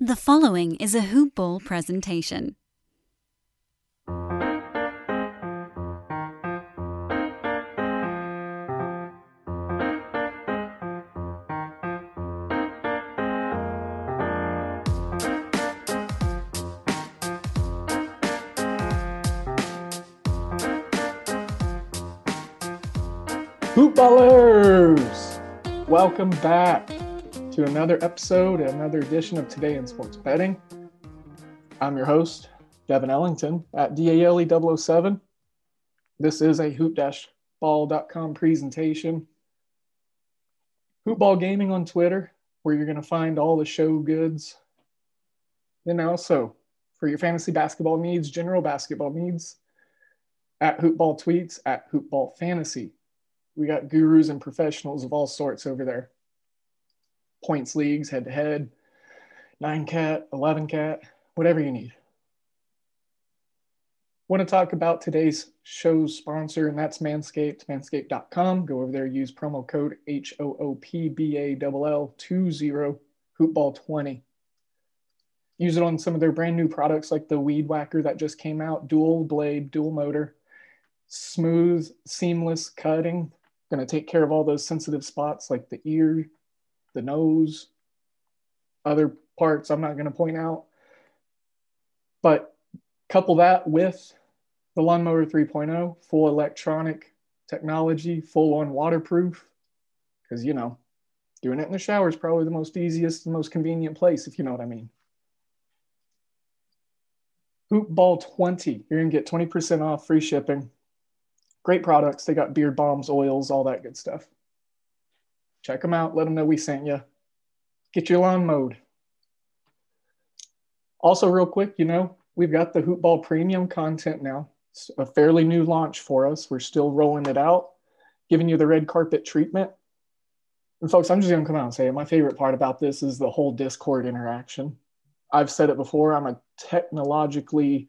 The following is a Hoop Ball presentation. Hoop Ballers! Welcome back to another episode, another edition of Today in Sports Betting. I'm your host, Devin Ellington at DALE007. This is a hoop-ball.com presentation. Hoopball Gaming on Twitter, where you're going to find all the show goods. Then also, for your fantasy basketball needs, general basketball needs, at Hoopball Tweets, at Hoopball Fantasy. We got gurus and professionals of all sorts over there. Points leagues, head-to-head, 9-cat, 11-cat, whatever you need. Want to talk about today's show's sponsor, and that's Manscaped, manscaped.com. Go over there, use promo code HOOPBALL20, hoopball20. Use it on some of their brand new products like the Weed Whacker that just came out, dual blade, dual motor, smooth, seamless cutting. Going to take care of all those sensitive spots like the ear, the nose, other parts I'm not going to point out. But couple that with the Lawnmower 3.0, full electronic technology, full-on waterproof, because, you know, doing it in the shower is probably the most easiest and most convenient place, if you know what I mean. Hoopball 20, you're going to get 20% off, free shipping. Great products. They got beard bombs, oils, all that good stuff. Check them out. Let them know we sent you. Get your lawn mowed. Also, real quick, you know, we've got the Hoopball Premium content now. It's a fairly new launch for us. We're still rolling it out, giving you the red carpet treatment. And folks, I'm just going to come out and say it. My favorite part about this is the whole Discord interaction. I've said it before. I'm a technologically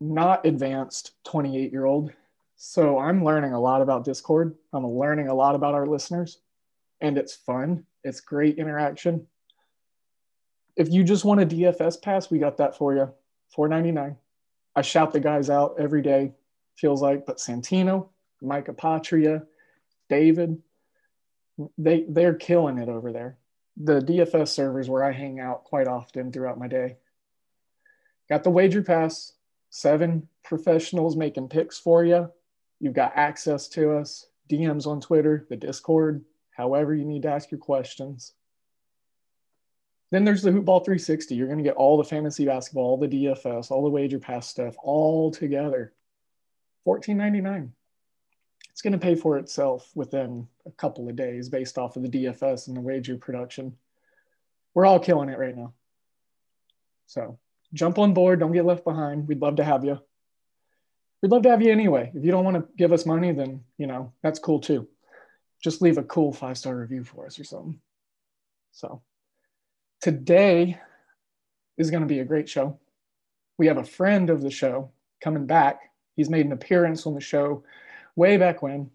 not advanced 28-year-old. So I'm learning a lot about Discord. I'm learning a lot about our listeners. And it's fun. It's great interaction. If you just want a DFS pass, we got that for you. $4.99. I shout the guys out every day, feels like. But Santino, Mike Apatria, David, they're killing it over there. The DFS servers where I hang out quite often throughout my day. Got the wager pass. 7 professionals making picks for you. You've got access to us. DMs on Twitter, the Discord, however you need to ask your questions. Then there's the Hoopball 360. You're going to get all the fantasy basketball, all the DFS, all the wager pass stuff, all together. $14.99. It's going to pay for itself within a couple of days based off of the DFS and the wager production. We're all killing it right now. So jump on board. Don't get left behind. We'd love to have you. We'd love to have you anyway. If you don't want to give us money, then, you know, that's cool too. Just leave a cool 5-star review for us or something. So today is going to be a great show. we have a friend of the show coming back. He's made an appearance on the show way back when.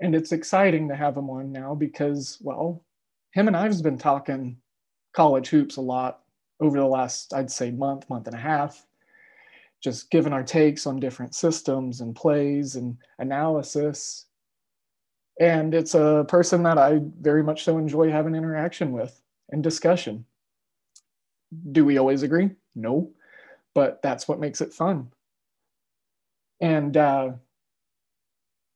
And it's exciting to have him on now because, well, him and I've been talking college hoops a lot over the last, I'd say, month and a half, just giving our takes on different systems and plays and analysis. And it's a person that I very much so enjoy having interaction with and discussion. Do we always agree? No, but that's what makes it fun. And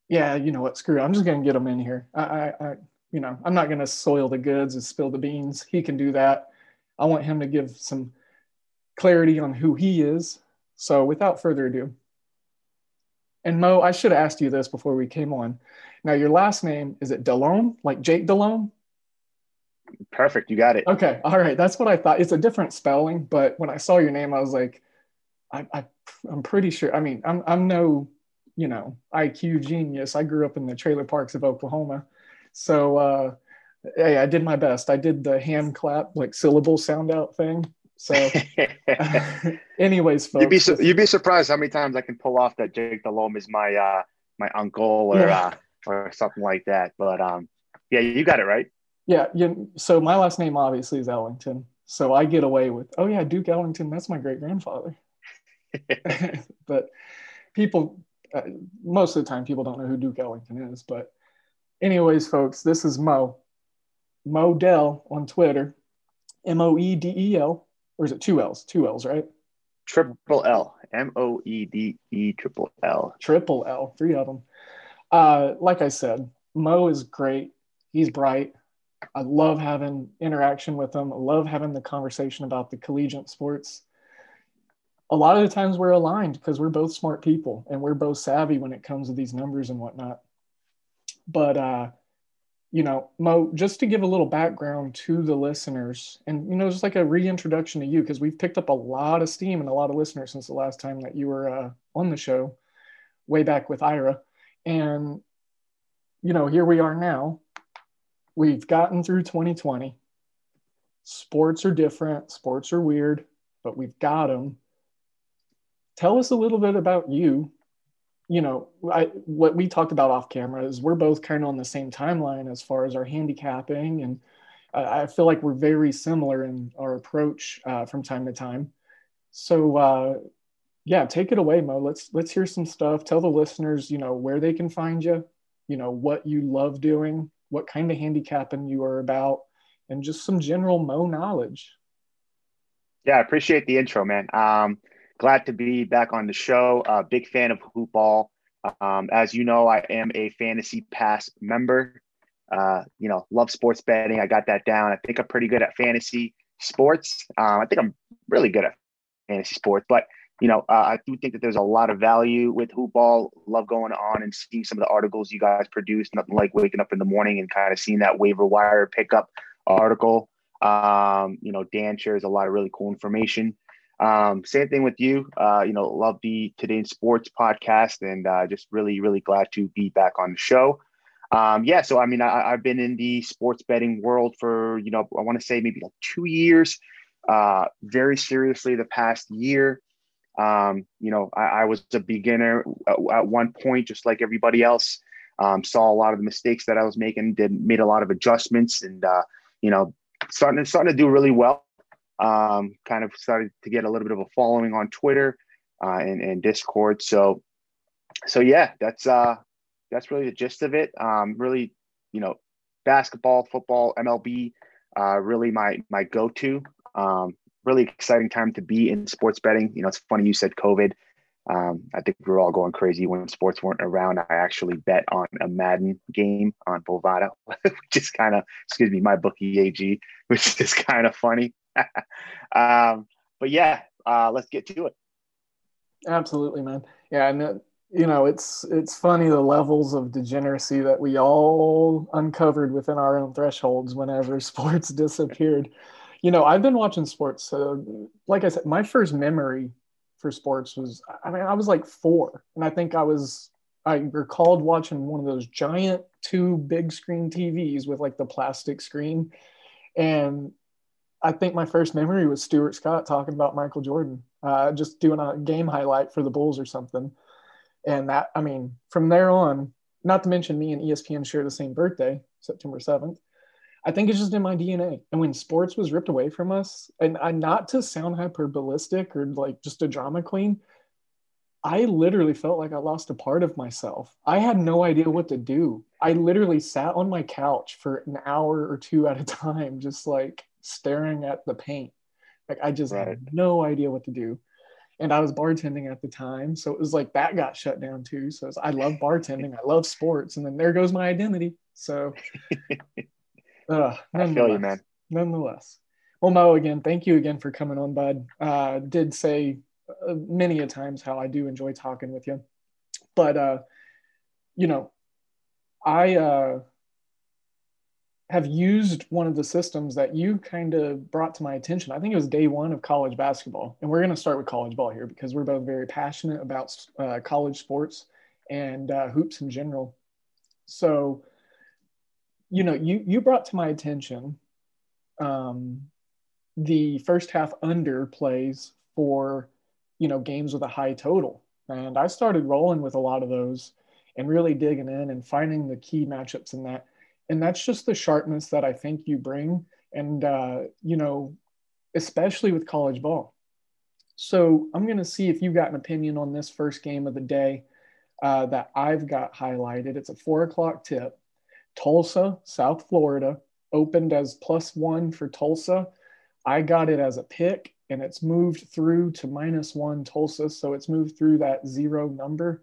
yeah, you know what, screw it. I'm just going to get him in here. I'm not going to soil the goods and spill the beans. He can do that. I want him to give some clarity on who he is. So without further ado, and Mo, I should have asked you this before we came on. Now, your last name, is it Delhomme, like Jake Delhomme? Perfect. You got it. Okay. All right. That's what I thought. It's a different spelling, but when I saw your name, I was like, I'm pretty sure. I mean, I'm no, IQ genius. I grew up in the trailer parks of Oklahoma. So, hey, I did my best. I did the hand clap, like syllable sound out thing. So anyways, folks. You'd be surprised how many times I can pull off that Jake Delhomme is my my uncle or something like that. But yeah, you got it right. Yeah. So my last name obviously is Ellington. So I get away with, oh yeah, Duke Ellington. That's my great grandfather. But people, most of the time, people don't know who Duke Ellington is. But anyways, folks, this is Mo Dell on Twitter, Moedel, or is it two L's? Two L's, right? Triple L, Moede, triple L. Triple L, three of them. Like I said, Mo is great. He's bright. I love having interaction with him. I love having the conversation about the collegiate sports. A lot of the times we're aligned because we're both smart people and we're both savvy when it comes to these numbers and whatnot. But, Mo, just to give a little background to the listeners and, just like a reintroduction to you, because we've picked up a lot of steam and a lot of listeners since the last time that you were on the show way back with Ira. And, here we are now. We've gotten through 2020. Sports are different. Sports are weird, but we've got them. Tell us a little bit about you. What we talked about off camera is we're both kind of on the same timeline as far as our handicapping. And I feel like we're very similar in our approach from time to time. So, take it away, Mo. Let's hear some stuff. Tell the listeners, where they can find you, what you love doing, what kind of handicapping you are about, and just some general Mo knowledge. Yeah, I appreciate the intro, man. Glad to be back on the show. Big fan of Hoop Ball. As you know, I am a Fantasy Pass member. Love sports betting. I got that down. I think I'm pretty good at fantasy sports. I think I'm really good at fantasy sports. But, I do think that there's a lot of value with Hoop Ball. Love going on and seeing some of the articles you guys produce. Nothing like waking up in the morning and kind of seeing that waiver wire pickup article. Dan shares a lot of really cool information. Same thing with you, love the Today in Sports podcast and, just really, really glad to be back on the show. So, I've been in the sports betting world for, I want to say maybe like 2 years, very seriously the past year. I was a beginner at one point, just like everybody else, saw a lot of the mistakes that I was making, made a lot of adjustments and, starting to do really well. Kind of started to get a little bit of a following on Twitter and Discord. So yeah, that's really the gist of it. Really, basketball, football, MLB, really my go-to. Really exciting time to be in sports betting. It's funny you said COVID. I think we were all going crazy when sports weren't around. I actually bet on a Madden game on Bovada, which is kind of, MyBookie.ag, which is kind of funny. But yeah, let's get to it. Absolutely, man. Yeah. And it's funny, the levels of degeneracy that we all uncovered within our own thresholds whenever sports disappeared. I've been watching sports. So like I said, my first memory for sports was, I was like 4, and I recalled watching one of those giant 2 big screen TVs with like the plastic screen. And I think my first memory was Stuart Scott talking about Michael Jordan, just doing a game highlight for the Bulls or something. And that, I mean, from there on, not to mention me and ESPN share the same birthday, September 7th. I think it's just in my DNA. And when sports was ripped away from us, and I, not to sound hyperbolistic or like just a drama queen, I literally felt like I lost a part of myself. I had no idea what to do. I literally sat on my couch for an hour or two at a time, just like staring at the paint. Like I just had no idea what to do. And I was bartending at the time. So it was like that got shut down too. So I love bartending. I love sports. And then there goes my identity. So I feel you, man. Nonetheless. Well, Mo, again, thank you again for coming on, bud. Did say many a times how I do enjoy talking with you. But, you know, I have used one of the systems that you kind of brought to my attention. I think it was day one of college basketball. And we're going to start with college ball here because we're both very passionate about college sports and hoops in general. So, you know, you brought to my attention the first half under plays for, you know, games with a high total. And I started rolling with a lot of those and really digging in and finding the key matchups in that. And that's just the sharpness that I think you bring. And, you know, especially with college ball. So I'm going to see if you've got an opinion on this first game of the day that I've got highlighted. It's a 4 o'clock tip. Tulsa, South Florida, opened as +1 for Tulsa. I got it as a pick, and it's moved through to -1 Tulsa. So it's moved through that 0 number.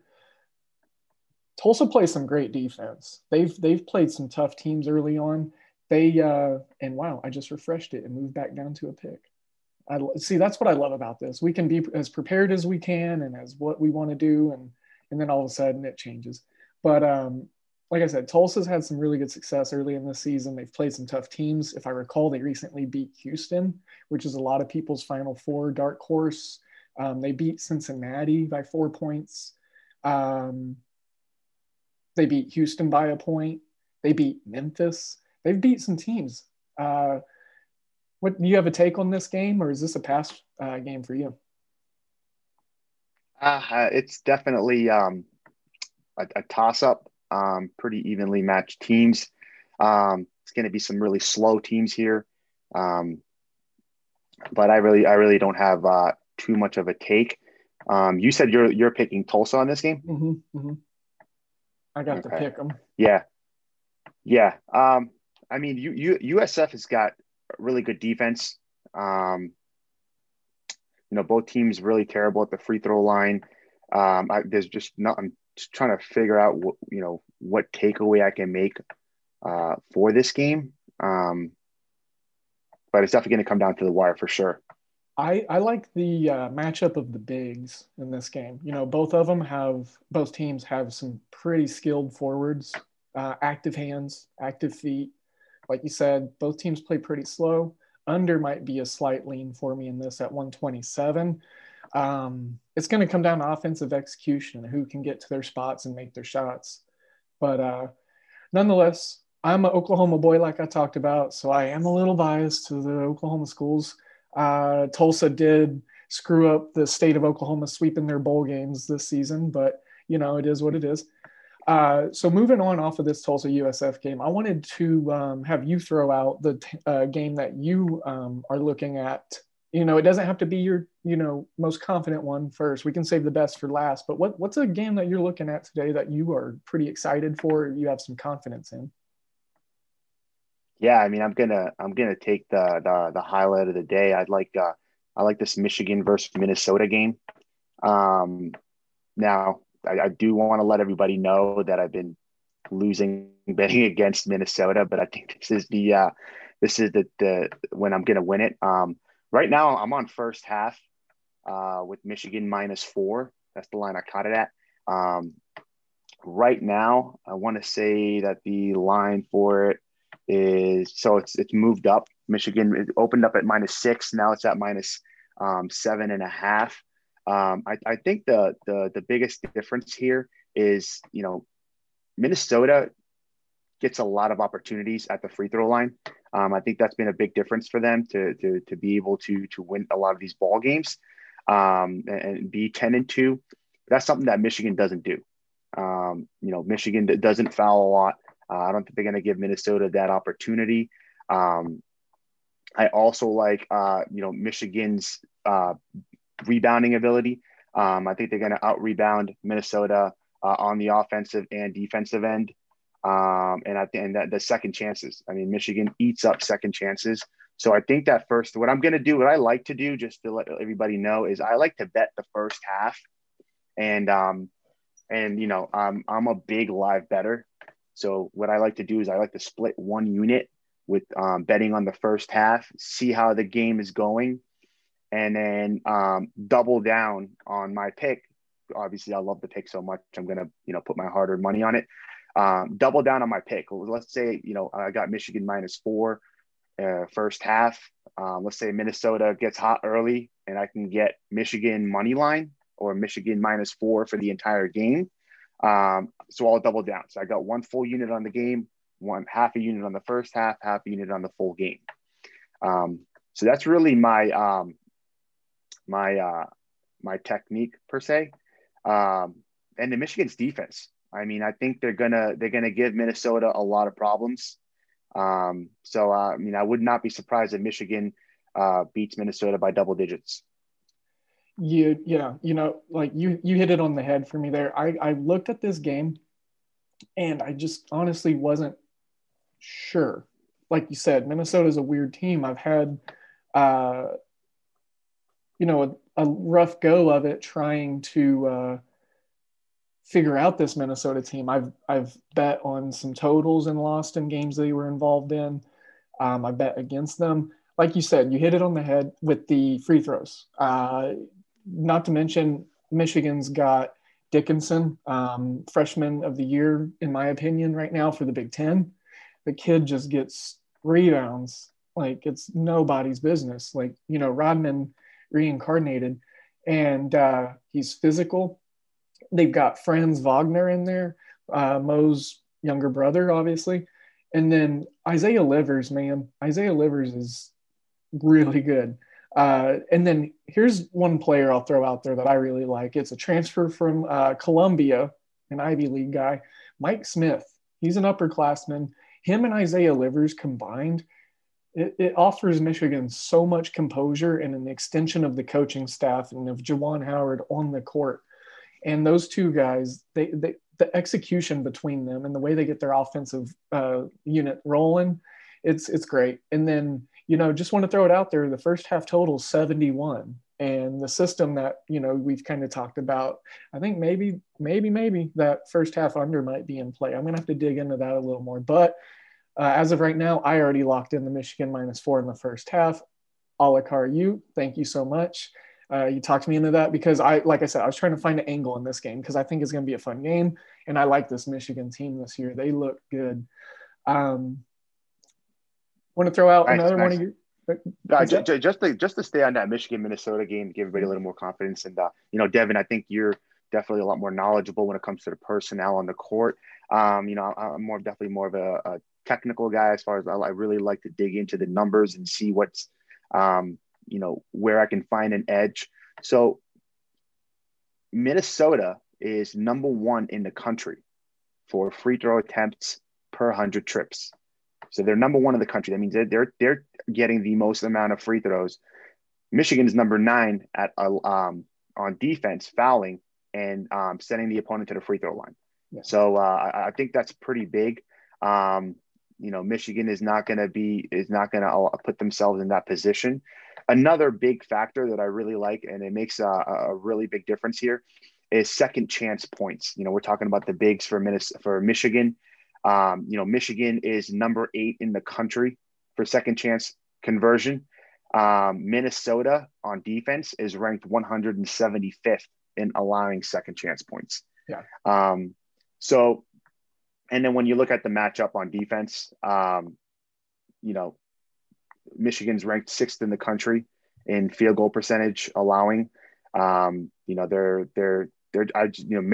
Tulsa plays some great defense. They've played some tough teams early on. They and wow, I just refreshed it and moved back down to a pick. I see, that's what I love about this. We can be as prepared as we can and as what we want to do, and then all of a sudden it changes. But like I said, Tulsa's had some really good success early in this season. They've played some tough teams. If I recall, they recently beat Houston, which is a lot of people's Final Four dark horse. They beat Cincinnati by 4 points. They beat Houston by a point. They beat Memphis. They've beat some teams. What do you have a take on this game, or is this a pass game for you? It's definitely a toss-up. Pretty evenly matched teams. It's going to be some really slow teams here, but I really don't have too much of a take. You said you're picking Tulsa on this game. Mm-hmm, mm-hmm. I got to pick them. Yeah. I mean, USF has got really good defense. You know, both teams really terrible at the free throw line. There's just nothing. Just trying to figure out what takeaway I can make for this game, but it's definitely going to come down to the wire for sure. I like the matchup of the bigs in this game. You know, both teams have some pretty skilled forwards, active hands, active feet. Like you said, both teams play pretty slow. Under might be a slight lean for me in this at 127. It's going to come down to offensive execution, who can get to their spots and make their shots. But nonetheless, I'm an Oklahoma boy, like I talked about, so I am a little biased to the Oklahoma schools. Tulsa did screw up the state of Oklahoma sweeping their bowl games this season, but, you know, it is what it is. So moving on off of this Tulsa USF game, I wanted to have you throw out the game that you are looking at. You know, it doesn't have to be your, you know, most confident one first. We can save the best for last. But what's a game that you're looking at today that you are pretty excited for, or you have some confidence in? Yeah, I mean, I'm gonna take the highlight of the day. I like this Michigan versus Minnesota game. Now, I do want to let everybody know that I've been losing betting against Minnesota, but I think this is the when I'm gonna win it. Right now, I'm on first half with Michigan -4. That's the line I caught it at. Right now, I want to say that the line for it is – so it's moved up. Michigan, it opened up at -6. Now it's at -7.5. I think the biggest difference here is, you know, Minnesota gets a lot of opportunities at the free throw line. I think that's been a big difference for them to be able to win a lot of these ball games and be 10-2. That's something that Michigan doesn't do. Michigan doesn't foul a lot. I don't think they're going to give Minnesota that opportunity. I also like, Michigan's rebounding ability. I think they're going to out-rebound Minnesota on the offensive and defensive end. The second chances. I mean, Michigan eats up second chances. So I think that what I like to do, just to let everybody know, is I like to bet the first half. I'm a big live bettor. So what I like to do is I like to split one unit with betting on the first half, see how the game is going, and then double down on my pick. Obviously, I love the pick so much. I'm going to, put my hard-earned money on it. Double down on my pick. Let's say, I got Michigan -4 first half. Let's say Minnesota gets hot early and I can get Michigan money line or Michigan -4 for the entire game. So I'll double down. So I got one full unit on the game, one half a unit on the first half, half a unit on the full game. So that's really my, my technique per se. And the Michigan's defense. I mean, I think they're gonna give Minnesota a lot of problems. I would not be surprised if Michigan beats Minnesota by double digits. You hit it on the head for me there. I looked at this game, and I just honestly wasn't sure. Like you said, Minnesota's a weird team. I've had, a rough go of it trying to figure out this Minnesota team. I've bet on some totals and lost in games they were involved in. I bet against them. Like you said, you hit it on the head with the free throws. Not to mention Michigan's got Dickinson, freshman of the year, in my opinion, right now for the Big Ten. The kid just gets rebounds like it's nobody's business. Like, Rodman reincarnated, and he's physical. They've got Franz Wagner in there, Mo's younger brother, obviously. And then Isaiah Livers, man. Isaiah Livers is really good. And then here's one player I'll throw out there that I really like. It's a transfer from Columbia, an Ivy League guy, Mike Smith. He's an upperclassman. Him and Isaiah Livers combined, it offers Michigan so much composure and an extension of the coaching staff and of Juwan Howard on the court. And those two guys, the execution between them and the way they get their offensive unit rolling, it's great. And then, just want to throw it out there, the first half total is 71. And the system that, we've kind of talked about, I think maybe that first half under might be in play. I'm going to have to dig into that a little more. But as of right now, I already locked in the Michigan -4 in the first half. Alakar, thank you so much. You talked me into that because I was trying to find an angle in this game because I think it's going to be a fun game. And I like this Michigan team this year. They look good. Want to throw out one of your just to stay on that Michigan-Minnesota game, give everybody a little more confidence. And, Devin, I think you're definitely a lot more knowledgeable when it comes to the personnel on the court. I'm more of a technical guy as far as I really like to dig into the numbers and see what's where I can find an edge. So Minnesota is #1 in the country for free throw attempts per 100 trips. So they're #1 in the country. That means they're getting the most amount of free throws. Michigan is number 9 at on defense, fouling and sending the opponent to the free throw line. Yeah. So I think that's pretty big. Michigan is not going to put themselves in that position. Another big factor that I really like, and it makes a really big difference here, is second chance points. We're talking about the bigs for Michigan. Michigan is number 8 in the country for second chance conversion. Minnesota on defense is ranked 175th in allowing second chance points. Yeah. And then when you look at the matchup on defense, Michigan's ranked 6th in the country in field goal percentage allowing. They're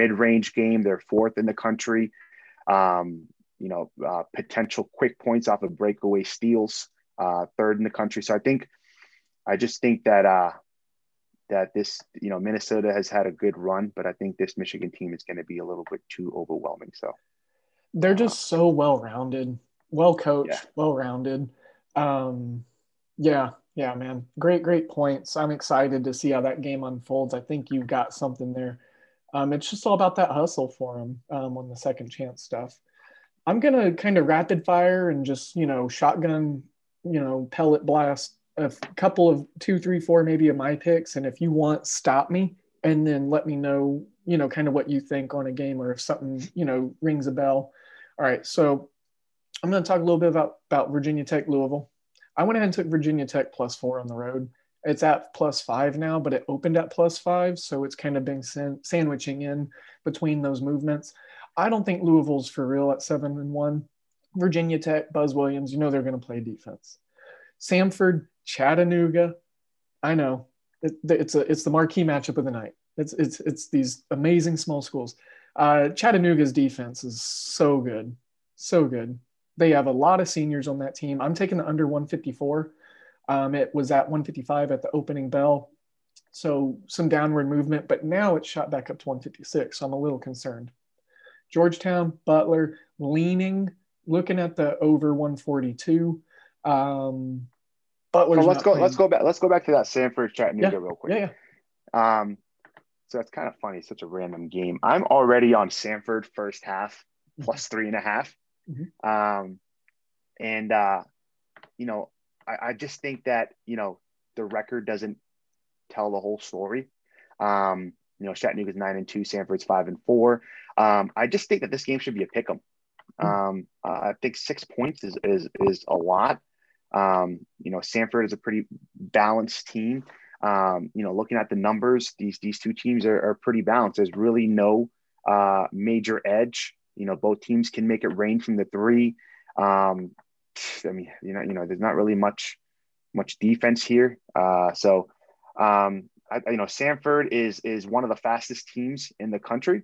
mid-range game. They're 4th in the country. Potential quick points off of breakaway steals. third in the country. So I just think that this, Minnesota has had a good run, but I think this Michigan team is going to be a little bit too overwhelming. So they're just so well-rounded, well-coached, yeah. Well-rounded. Yeah, man. Great points. I'm excited to see how that game unfolds. I think you've got something there. It's just all about that hustle for them on the second chance stuff. I'm going to kind of rapid fire and just, shotgun, pellet blast a couple of 2, 3, 4, maybe of my picks. And if you want, stop me and then let me know, kind of what you think on a game or if something, rings a bell. All right. So I'm going to talk a little bit about Virginia Tech, Louisville. I went ahead and took Virginia Tech +4 on the road. It's at +5 now, but it opened at +5. So it's kind of been sandwiching in between those movements. I don't think Louisville's for real at 7-1. Virginia Tech, Buzz Williams, they're going to play defense. Samford, Chattanooga. I know it's the marquee matchup of the night. It's these amazing small schools. Chattanooga's defense is so good. So good. They have a lot of seniors on that team. I'm taking the under 154. It was at 155 at the opening bell. So some downward movement, but now it's shot back up to 156. So I'm a little concerned. Georgetown, Butler, looking at the over 142. Butler's Let's go back to that Samford Chattanooga real quick. Yeah. So that's kind of funny. It's such a random game. I'm already on Samford first half +3.5. Mm-hmm. I just think that, the record doesn't tell the whole story. Chattanooga's 9-2, Samford's 5-4. I just think that this game should be a pick 'em. I think 6 points is a lot. Samford is a pretty balanced team. Looking at the numbers, these two teams are pretty balanced. There's really no major edge. Both teams can make it rain from the three. There's not really much defense here. Samford is one of the fastest teams in the country,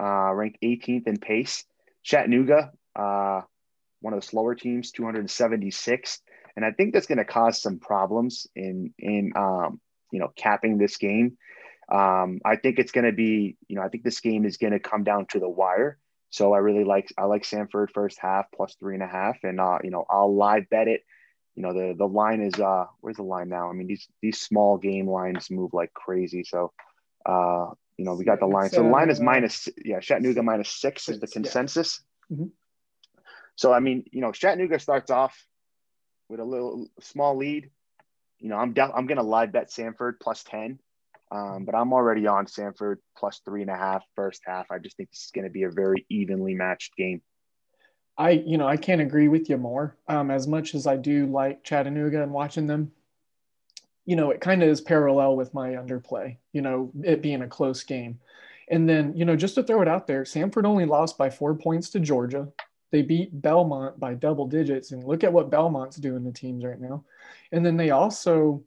ranked 18th in pace. Chattanooga, one of the slower teams, 276th. And I think that's going to cause some problems in capping this game. I think it's going to be, I think this game is going to come down to the wire. So I like Samford first half +3.5, and I'll live bet it. The line is where's the line now? I mean these small game lines move like crazy. So we got the line. So the line is Chattanooga -6 is the consensus. Yeah. Mm-hmm. So Chattanooga starts off with a little small lead. I'm gonna live bet Samford +10. But I'm already on Samford +3.5 first half. I just think this is going to be a very evenly matched game. I can't agree with you more. As much as I do like Chattanooga and watching them, it kind of is parallel with my underplay, it being a close game. And then, just to throw it out there, Samford only lost by 4 points to Georgia. They beat Belmont by double digits. And look at what Belmont's doing to teams right now. And then they also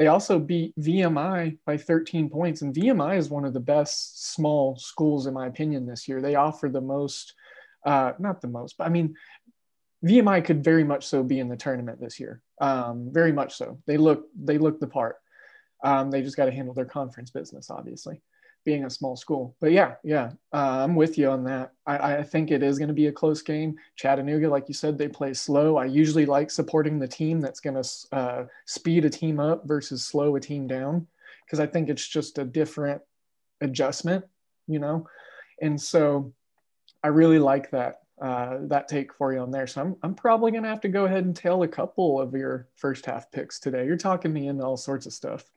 They also beat VMI by 13 points. And VMI is one of the best small schools, in my opinion, this year. They offer the most, not the most, but VMI could very much so be in the tournament this year. Very much so. They look the part. They just got to handle their conference business, obviously, being a small school. But I'm with you on that. I think it is going to be a close game. Chattanooga, like you said, they play slow. I usually like supporting the team that's going to speed a team up versus slow a team down, because I think it's just a different adjustment, And so I really like that take for you on there. So I'm probably going to have to go ahead and tail a couple of your first half picks today. You're talking me into all sorts of stuff.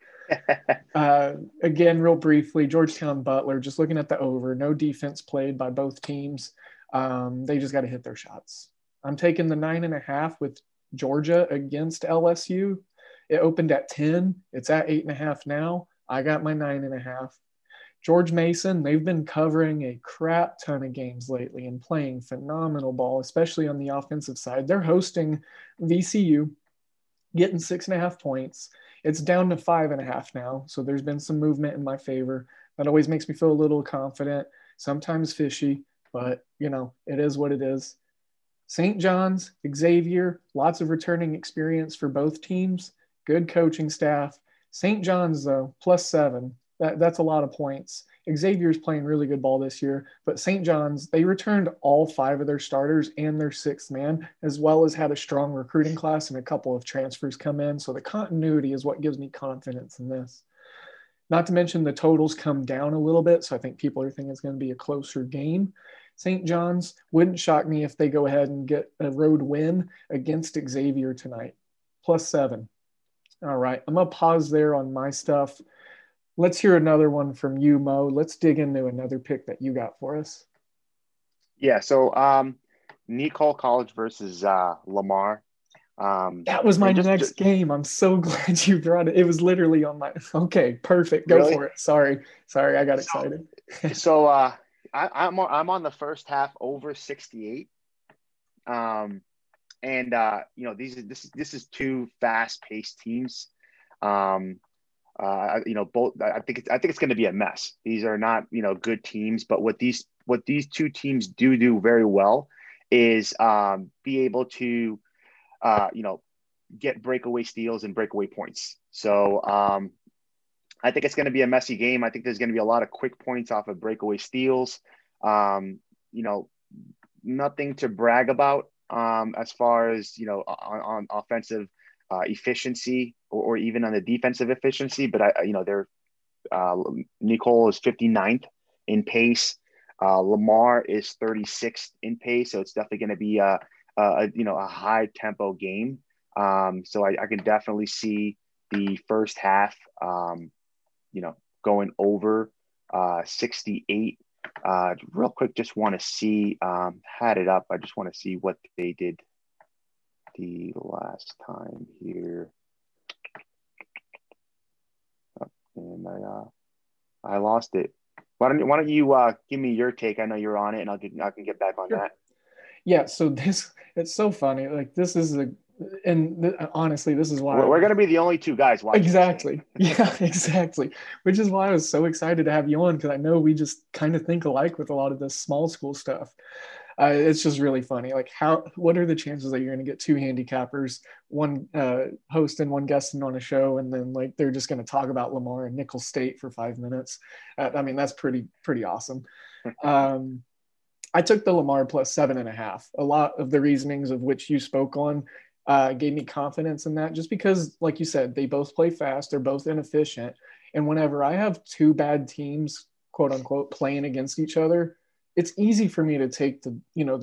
Again, real briefly, Georgetown Butler, just looking at the over, no defense played by both teams. They just got to hit their shots. I'm taking the 9.5 with Georgia against LSU. It opened at 10. It's at 8.5 now. I got my 9.5. George Mason, they've been covering a crap ton of games lately and playing phenomenal ball, especially on the offensive side. They're hosting VCU, getting 6.5 points. It's down to 5.5 now, so there's been some movement in my favor. That always makes me feel a little confident, sometimes fishy, but it is what it is. St. John's, Xavier, lots of returning experience for both teams, good coaching staff. St. John's, though, +7. That's a lot of points. Xavier's playing really good ball this year, but St. John's, they returned all 5 of their starters and their 6th man, as well as had a strong recruiting class and a couple of transfers come in. So the continuity is what gives me confidence in this. Not to mention the totals come down a little bit, so I think people are thinking it's going to be a closer game. St. John's, wouldn't shock me if they go ahead and get a road win against Xavier tonight, +7. All right, I'm going to pause there on my stuff. Let's hear another one from you, Mo. Let's dig into another pick that you got for us. Yeah, so Nicholls College versus Lamar. That was my next game. I'm so glad you brought it. It was literally on my – okay, perfect. Go really? For it. Sorry, I got excited. So I'm on the first half over 68. This is 2 fast-paced teams. Both. I think it's going to be a mess. These are not, good teams, but what these 2 teams do very well is be able to, get breakaway steals and breakaway points. So I think it's going to be a messy game. I think there's going to be a lot of quick points off of breakaway steals. Nothing to brag about as far as, on offensive efficiency or even on the defensive efficiency, but they're Nicholls is 59th in pace. Lamar is 36th in pace. So it's definitely going to be a high tempo game. So I can definitely see the first half, going over 68. Real quick, just want to see, had it up. I just want to see what they did the last time here. And I lost it. Why don't you give me your take? I know you're on it, and I can get back on that. Yeah. So it's so funny. Like this is honestly, this is why we're going to be the only 2 guys watching. Exactly. Yeah. Exactly. Which is why I was so excited to have you on, because I know we just kind of think alike with a lot of this small school stuff. It's just really funny. Like, what are the chances that you're going to get 2 handicappers, 1 host and 1 guest on a show, and then like they're just going to talk about Lamar and Nicholls State for 5 minutes? That's pretty awesome. I took the Lamar +7.5. A lot of the reasonings of which you spoke on gave me confidence in that, just because, like you said, they both play fast, they're both inefficient, and whenever I have 2 bad teams, quote unquote, playing against each other, it's easy for me to take the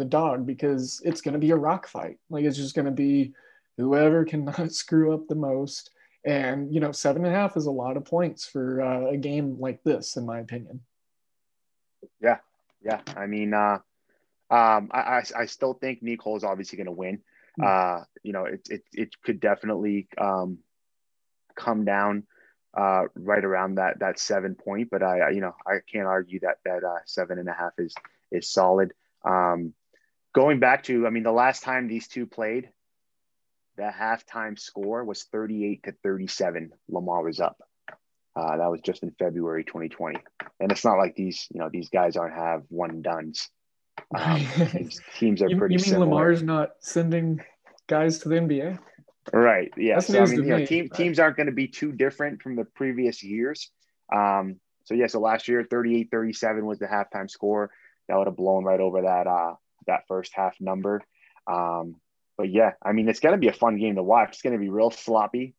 dog, because it's going to be a rock fight. Like, it's just going to be whoever cannot screw up the most. And, 7.5 is a lot of points for a game like this, in my opinion. Yeah. Yeah. I mean, I still think Nicholls is obviously going to win. It could definitely come down right around that 7 point, but I can't argue that 7.5 is solid. Going back to, the last time these 2 played, the halftime score was 38-37. Lamar was up. That was just in February 2020, and it's not like these guys aren't have one duns. These teams are pretty. You mean similar. Lamar's not sending guys to the NBA? Right. Yeah. So, teams aren't going to be too different from the previous years. So last year, 38-37 was the halftime score. That would have blown right over that first half number. It's going to be a fun game to watch. It's going to be real sloppy.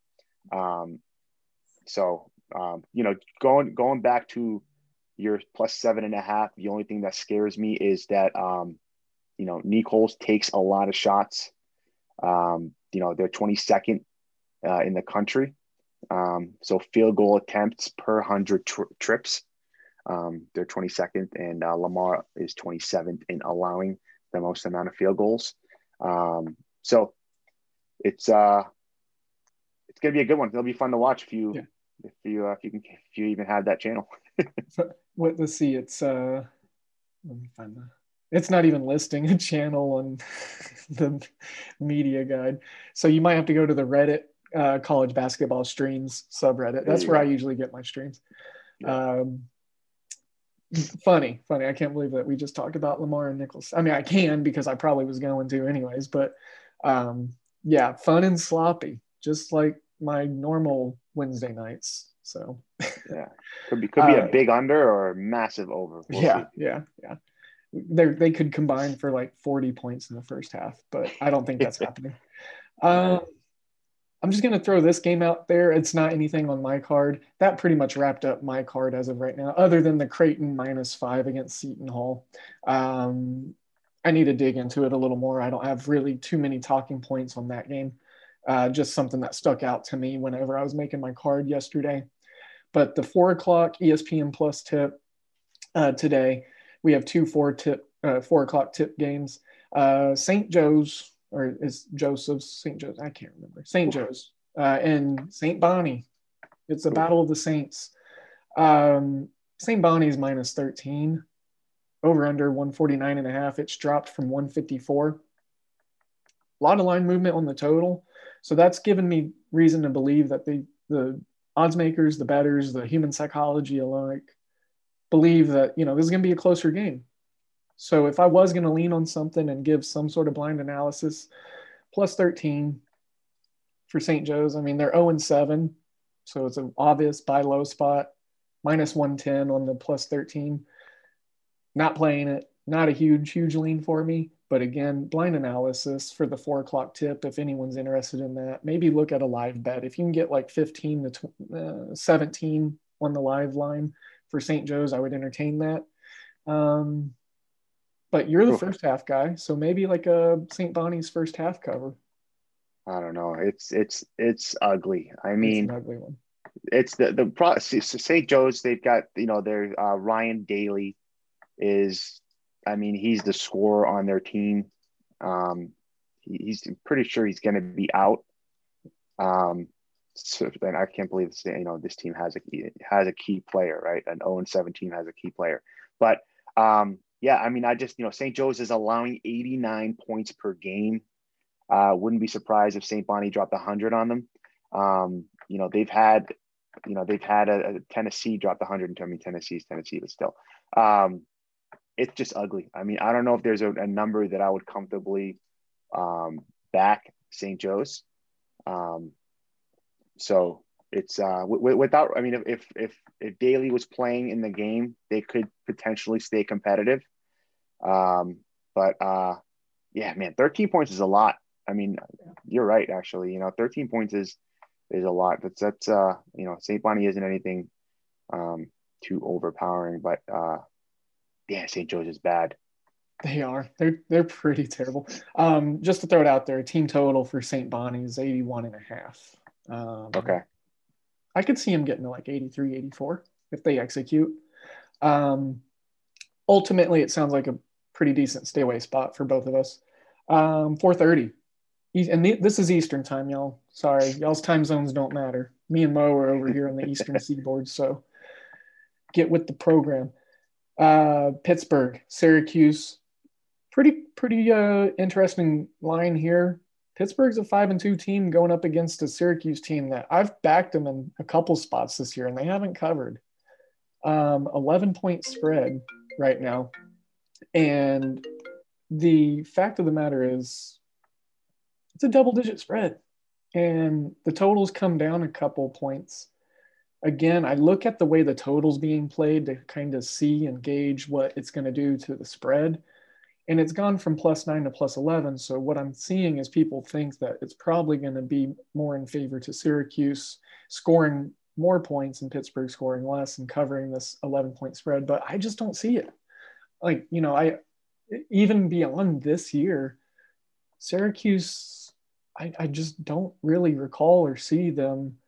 Going back to your +7.5, the only thing that scares me is that, Nicholls takes a lot of shots. They're 22nd in the country. So field goal attempts per 100 trips. They're 22nd, and Lamar is 27th in allowing the most amount of field goals. So it's going to be a good one. It'll be fun to watch if you even have that channel. Let's see. It's let me find that. It's not even listing a channel on the media guide. So you might have to go to the Reddit college basketball streams subreddit. That's where I usually get my streams. Funny. I can't believe that we just talked about Lamar and Nicholls. I mean, I can because I probably was going to anyways, but yeah, fun and sloppy, just like my normal Wednesday nights. So yeah, could be a big under or a massive over. We'll see. They could combine for like 40 points in the first half, but I don't think that's happening. I'm just going to throw this game out there. It's not anything on my card. That pretty much wrapped up my card as of right now, other than the Creighton -5 against Seton Hall. I need to dig into it a little more. I don't have really too many talking points on that game. Just something that stuck out to me whenever I was making my card yesterday. But the 4 o'clock ESPN Plus tip today, we have two 4 o'clock tip games. St. Joe's, or is Joseph's, St. Joe's, I can't remember. St. Joe's and St. Bonnie. It's a battle of the Saints. St. Bonnie's -13, over under 149.5. It's dropped from 154. A lot of line movement on the total. So that's given me reason to believe that the odds makers, the bettors, the human psychology alike believe that, you know, this is going to be a closer game. So if I was going to lean on something and give some sort of blind analysis, +13 for St. Joe's. I mean, they're 0-7, so it's an obvious buy low spot, -110 on the +13. Not playing it, not a huge lean for me. But again, blind analysis for the 4 o'clock tip. If anyone's interested in that, maybe look at a live bet. If you can get like 15 to 17 on the live line for St. Joe's, I would entertain that. But you're the first half guy, so maybe like a St. Bonnie's first half cover. I don't know. It's ugly. I mean, it's an ugly one. It's the St. Joe's. They've got, you know, their Ryan Daly is. I mean, he's the scorer on their team. He's pretty sure he's going to be out. So then I can't believe this, you know, this team has a key player, right? An 0-7 team has a key player. But yeah, I mean, I just, you know, St. Joe's is allowing 89 points per game. Wouldn't be surprised if St. Bonnie dropped 100 on them. You know, they've had a Tennessee dropped 100 and I mean, Tennessee's Tennessee, but still. It's just ugly. I mean, I don't know if there's a number that I would comfortably back St. Joe's. So it's without. I mean, if Daly was playing in the game, they could potentially stay competitive. Yeah, man, 13 points is a lot. I mean, you're right. Actually, you know, 13 points is a lot. That's you know, St. Bonnie isn't anything too overpowering, but. Yeah, St. Joe's is bad. They are. They're pretty terrible. Just to throw it out there, team total for St. Bonnie's 81.5. Okay. I could see him getting to like 83, 84 if they execute. Ultimately, it sounds like a pretty decent stay away spot for both of us. 4:30. And this is Eastern time, y'all. Sorry, y'all's time zones don't matter. Me and Mo are over here on the Eastern Seaboard, so get with the program. Pittsburgh, Syracuse, pretty interesting line here. Pittsburgh's a 5-2 team going up against a Syracuse team that I've backed them in a couple spots this year and they haven't covered. 11-point spread right now. And the fact of the matter is it's a double-digit spread and the totals come down a couple points. Again, I look at the way the total's being played to kind of see and gauge what it's going to do to the spread. And it's gone from +9 to +11. So what I'm seeing is people think that it's probably going to be more in favor to Syracuse scoring more points and Pittsburgh scoring less and covering this 11-point spread. But I just don't see it. Like, you know, even beyond this year, Syracuse, I just don't really recall or see them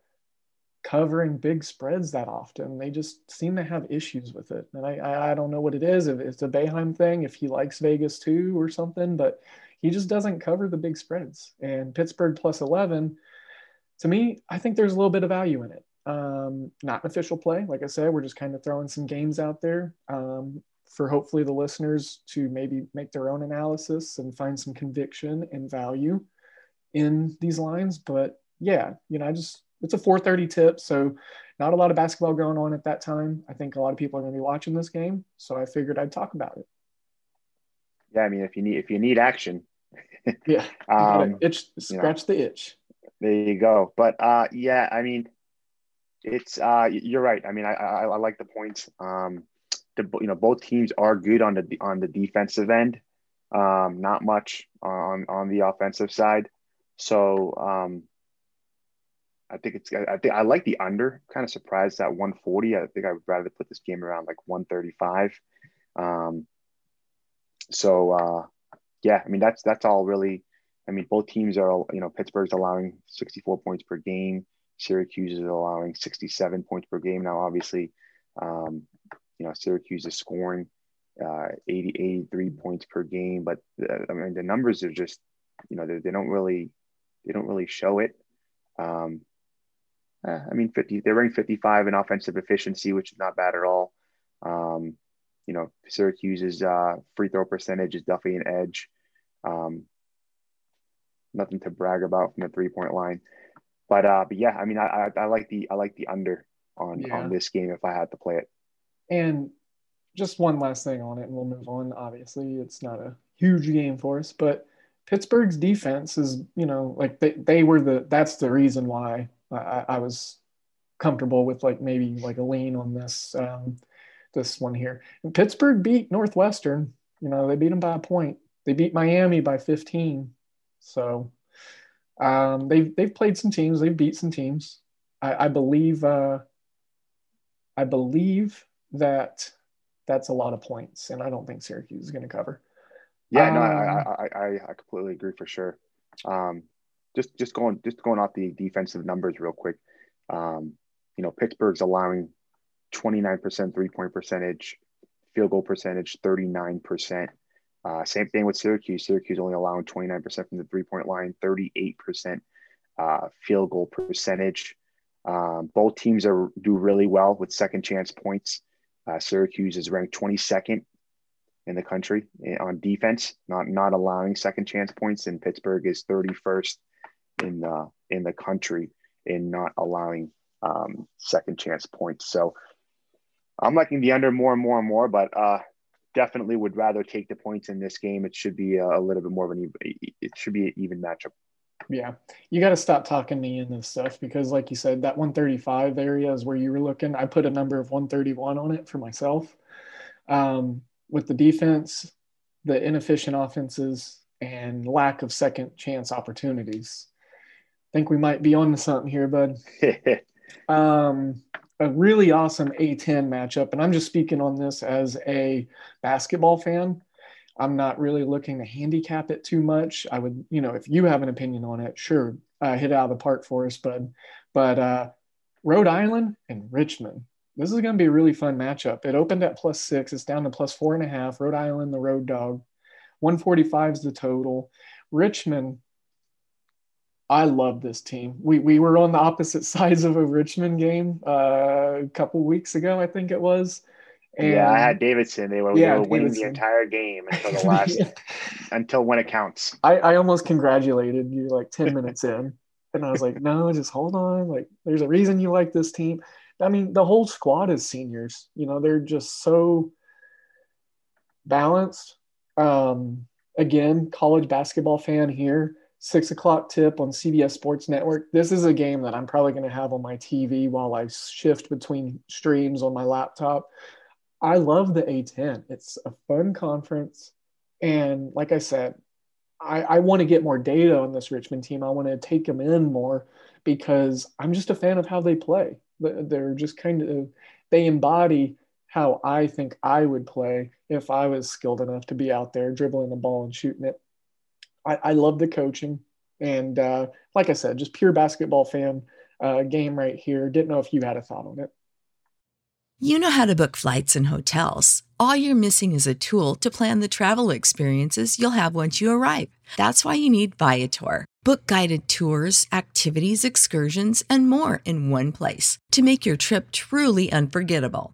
covering big spreads that often. They just seem to have issues with it, and I don't know what it is, if it's a Boeheim thing, if he likes Vegas too or something, but he just doesn't cover the big spreads. And Pittsburgh +11, to me, I think there's a little bit of value in it. Not an official play, like I said, we're just kind of throwing some games out there for hopefully the listeners to maybe make their own analysis and find some conviction and value in these lines. But yeah, you know, I just it's a 4:30 tip, so not a lot of basketball going on at that time. I think a lot of people are going to be watching this game, so I figured I'd talk about it. Yeah, I mean, if you need action, yeah, the itch. There you go. But yeah, I mean, it's you're right. I mean, I like the points. Both teams are good on the defensive end. Not much on the offensive side. So I think I like the under. I'm kind of surprised at 140. I think I would rather put this game around like 135. Yeah, I mean, that's all really. I mean, both teams are, Pittsburgh's allowing 64 points per game. Syracuse is allowing 67 points per game. Now, obviously, Syracuse is scoring 83 points per game, but the numbers are just, they don't really show it. They're ranked 55 in offensive efficiency, which is not bad at all. Syracuse's free throw percentage is definitely an edge. Nothing to brag about from the 3-point line, but yeah, I mean, I like the under on this game if I had to play it. And just one last thing on it, and we'll move on. Obviously, it's not a huge game for us, but Pittsburgh's defense is, that's the reason why I was comfortable with maybe a lean on this this one here. And Pittsburgh beat Northwestern. They beat them by a point. They beat Miami by 15. So they've played some teams. They've beat some teams. I believe that that's a lot of points, and I don't think Syracuse is going to cover. Yeah, no, I completely agree for sure. Just going off the defensive numbers real quick. Pittsburgh's allowing 29% 3-point percentage, field goal percentage 39%. Same thing with Syracuse. Syracuse only allowing 29% from the 3-point line, 38% field goal percentage. Both teams do really well with second chance points. Syracuse is ranked 22nd in the country on defense, not allowing second chance points, and Pittsburgh is 31st in the country in not allowing second chance points. So I'm liking the under more and more and more, but definitely would rather take the points in this game. It should be a little bit more of an even matchup. Yeah. You got to stop talking me in this stuff because, like you said, that 135 area is where you were looking. I put a number of 131 on it for myself. With the defense, the inefficient offenses, and lack of second chance opportunities, I think we might be on to something here, bud. A really awesome A10 matchup, and I'm just speaking on this as a basketball fan. I'm not really looking to handicap it too much. I would, if you have an opinion on it, sure, hit it out of the park for us, bud. But Rhode Island and Richmond, this is going to be a really fun matchup. It opened at +6. It's down to +4.5. Rhode Island, the road dog. 145 is the total. Richmond, I love this team. We were on the opposite sides of a Richmond game a couple weeks ago, I think it was. And yeah, I had Davidson. They were winning the entire game until the last, until when it counts. I almost congratulated you 10 minutes in, and I was like, no, just hold on. There's a reason you like this team. I mean, the whole squad is seniors. They're just so balanced. Again, college basketball fan here. 6:00 tip on CBS Sports Network. This is a game that I'm probably going to have on my TV while I shift between streams on my laptop. I love the A10. It's a fun conference. And like I said, I want to get more data on this Richmond team. I want to take them in more because I'm just a fan of how they play. They're just they embody how I think I would play if I was skilled enough to be out there dribbling the ball and shooting it. I love the coaching, and like I said, just pure basketball fan game right here. Didn't know if you had a thought on it. You know how to book flights and hotels. All you're missing is a tool to plan the travel experiences you'll have once you arrive. That's why you need Viator. Book guided tours, activities, excursions, and more in one place to make your trip truly unforgettable.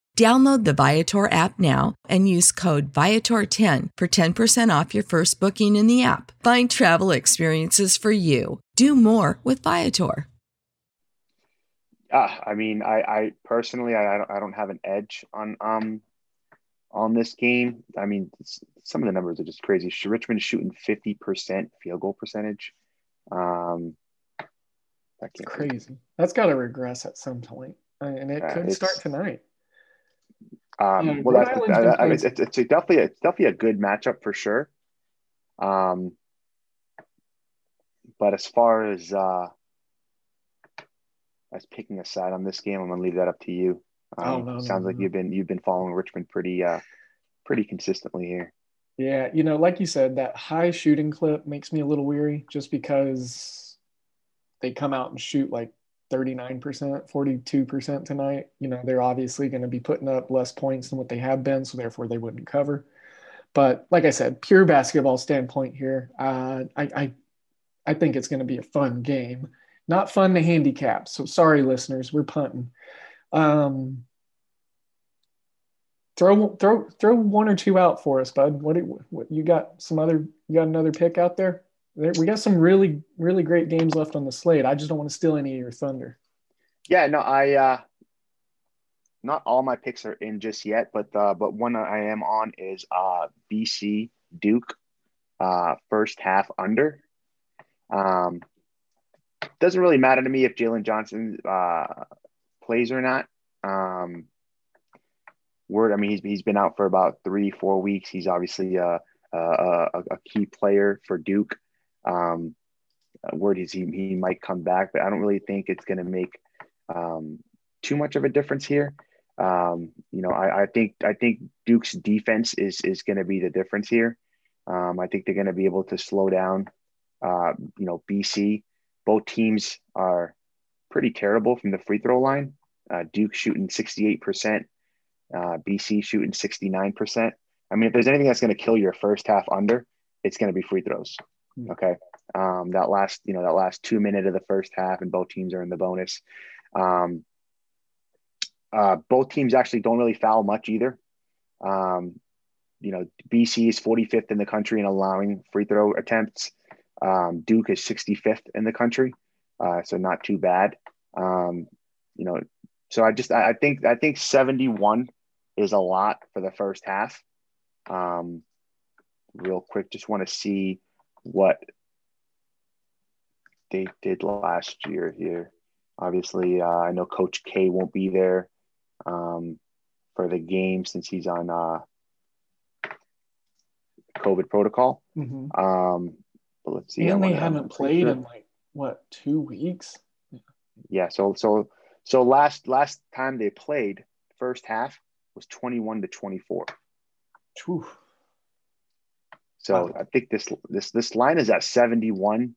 Download the Viator app now and use code Viator10 for 10% off your first booking in the app. Find travel experiences for you. Do more with Viator. I mean, I personally, I don't have an edge on this game. I mean, some of the numbers are just crazy. Richmond is shooting 50% field goal percentage. That's crazy. That's got to regress at some point, and it could start tonight. Well, it's definitely a good matchup for sure. But as far as picking a side on this game, I'm gonna leave that up to you. No, you've been following Richmond pretty consistently here. Yeah, you know, like you said, that high shooting clip makes me a little weary, just because they come out and shoot like 39%, 42% tonight. You know, they're obviously going to be putting up less points than what they have been, so therefore they wouldn't cover. But like I said, pure basketball standpoint here, I think it's going to be a fun game. Not fun to handicap, so sorry, listeners, we're punting. Throw one or two out for us, bud. What you got? You got another pick out there? We got some really, really great games left on the slate. I just don't want to steal any of your thunder. Yeah, no, not all my picks are in just yet, but one I am on is BC Duke first half under. Doesn't really matter to me if Jalen Johnson plays or not. I mean, he's been out for about 3-4 weeks. He's obviously a key player for Duke. Word is he might come back, but I don't really think it's going to make too much of a difference here. You know, I think Duke's defense is going to be the difference here. I think they're going to be able to slow down. You know, BC. Both teams are pretty terrible from the free throw line. Duke shooting 68%, BC shooting 69%. I mean, if there's anything that's going to kill your first half under, it's going to be free throws. Okay. That last 2 minutes of the first half, and both teams are in the bonus. Both teams actually don't really foul much either. You know, BC is 45th in the country in allowing free throw attempts. Duke is 65th in the country. So not too bad. You know, so I think 71 is a lot for the first half. Real quick, just want to see what they did last year here. Obviously, I know Coach K won't be there for the game since he's on COVID protocol. Mm-hmm. But let's see. And they haven't played in like what, 2 weeks? Yeah. So last time they played, first half was 21-24. Whew. So wow. I think this line is at 71,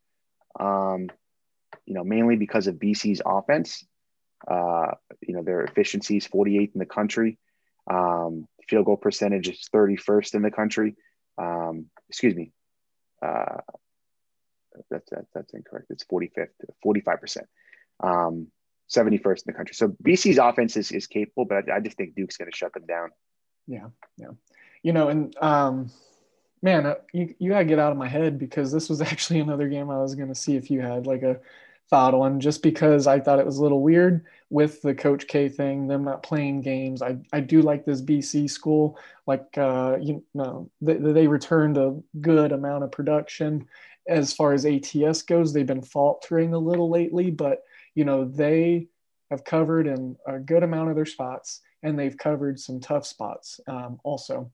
you know, mainly because of BC's offense. You know, their efficiency is 48th in the country. Field goal percentage is 31st in the country. Excuse me. That's incorrect. It's 45th, 45%, 71st in the country. So BC's offense is capable, but I just think Duke's going to shut them down. Yeah. Yeah. You know, and man, you gotta get out of my head, because this was actually another game I was gonna see if you had like a thought on, just because I thought it was a little weird with the Coach K thing, them not playing games. I do like this BC school. Like, you know, they returned a good amount of production. As far as ATS goes, they've been faltering a little lately, but you know, they have covered in a good amount of their spots, and they've covered some tough spots also.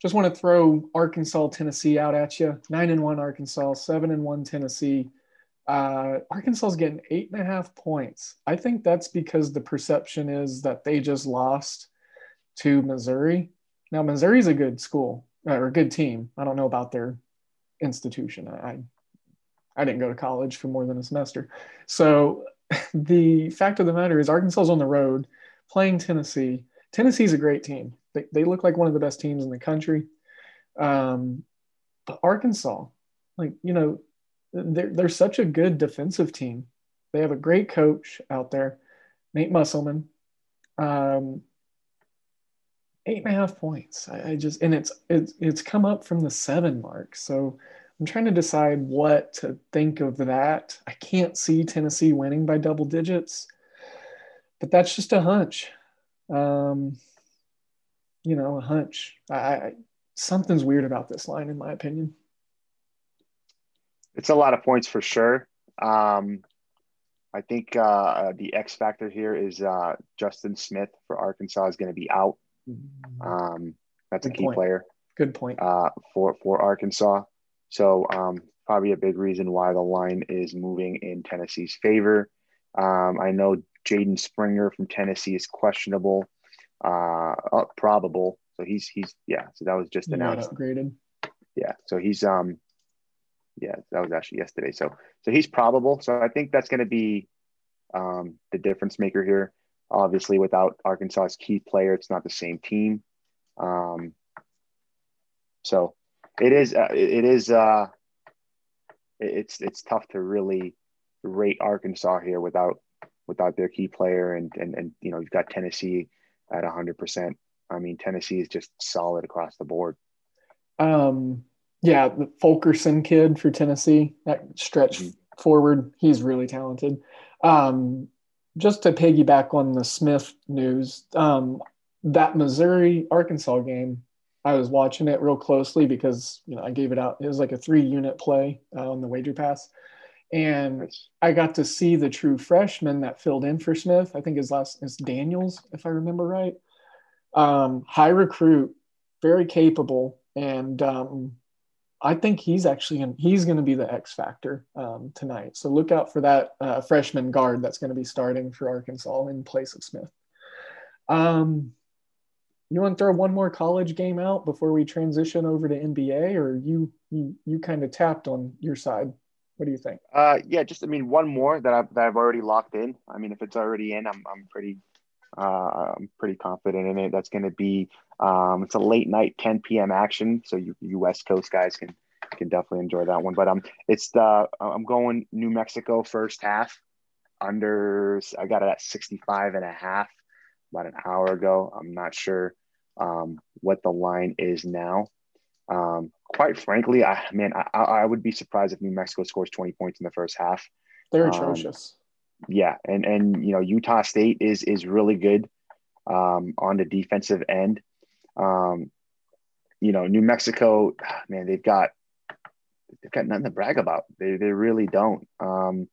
Just want to throw Arkansas, Tennessee out at you. 9-1 Arkansas, 7-1 Tennessee. Arkansas's getting 8.5 points. I think that's because the perception is that they just lost to Missouri. Now, Missouri's a good school or a good team. I don't know about their institution. I didn't go to college for more than a semester. So the fact of the matter is Arkansas's on the road playing Tennessee. Tennessee's a great team. They look like one of the best teams in the country. But Arkansas, like, you know, they're such a good defensive team. They have a great coach out there, Nate Musselman. 8.5 points. I just, and it's come up from the 7 mark. So I'm trying to decide what to think of that. I can't see Tennessee winning by double digits, but that's just a hunch. You know, a hunch. Something's weird about this line, in my opinion. It's a lot of points for sure. I think the X factor here is Justin Smith for Arkansas is going to be out. That's a key player. Good point. For Arkansas. So probably a big reason why the line is moving in Tennessee's favor. I know Jaden Springer from Tennessee is questionable, probable. So he's yeah. So that was just announced. Upgraded. Yeah. So he's yeah. That was actually yesterday. So he's probable. So I think that's going to be the difference maker here. Obviously, without Arkansas's key player, it's not the same team. So it's tough to really rate Arkansas here without their key player and you know, you've got Tennessee at 100%. I mean, Tennessee is just solid across the board. Yeah, the Fulkerson kid for Tennessee, that stretch forward, he's really talented. Just to piggyback on the Smith news, that Missouri-Arkansas game, I was watching it real closely because, you know, I gave it out. It was like a 3-unit play on the wager pass. And I got to see the true freshman that filled in for Smith. I think his last is Daniels, if I remember right. High recruit, very capable. And I think he's going to be the X factor tonight. So look out for that freshman guard that's going to be starting for Arkansas in place of Smith. You want to throw one more college game out before we transition over to NBA, or you kind of tapped on your side? What do you think? Yeah, just, I mean, one more that I've already locked in. I mean, if it's already in, I'm pretty confident in it. That's going to be it's a late night 10 p.m. action, so you West Coast guys can definitely enjoy that one. But I'm going New Mexico first half under. I got it at 65.5 about an hour ago. I'm not sure what the line is now. Quite frankly, I would be surprised if New Mexico scores 20 points in the first half. They're atrocious. Yeah, and you know, Utah State is really good on the defensive end. You know, New Mexico, man, they've got nothing to brag about. They really don't. You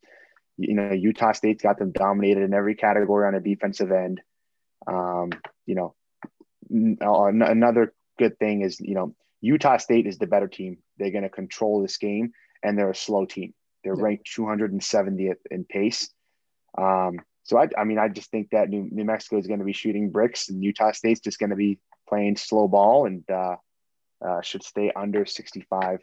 know, Utah State's got them dominated in every category on the defensive end. You know, another good thing is, you know, Utah State is the better team. They're going to control this game, and they're a slow team. They're ranked 270th in pace. So, I just think that New Mexico is going to be shooting bricks, and Utah State's just going to be playing slow ball and should stay under 65.5.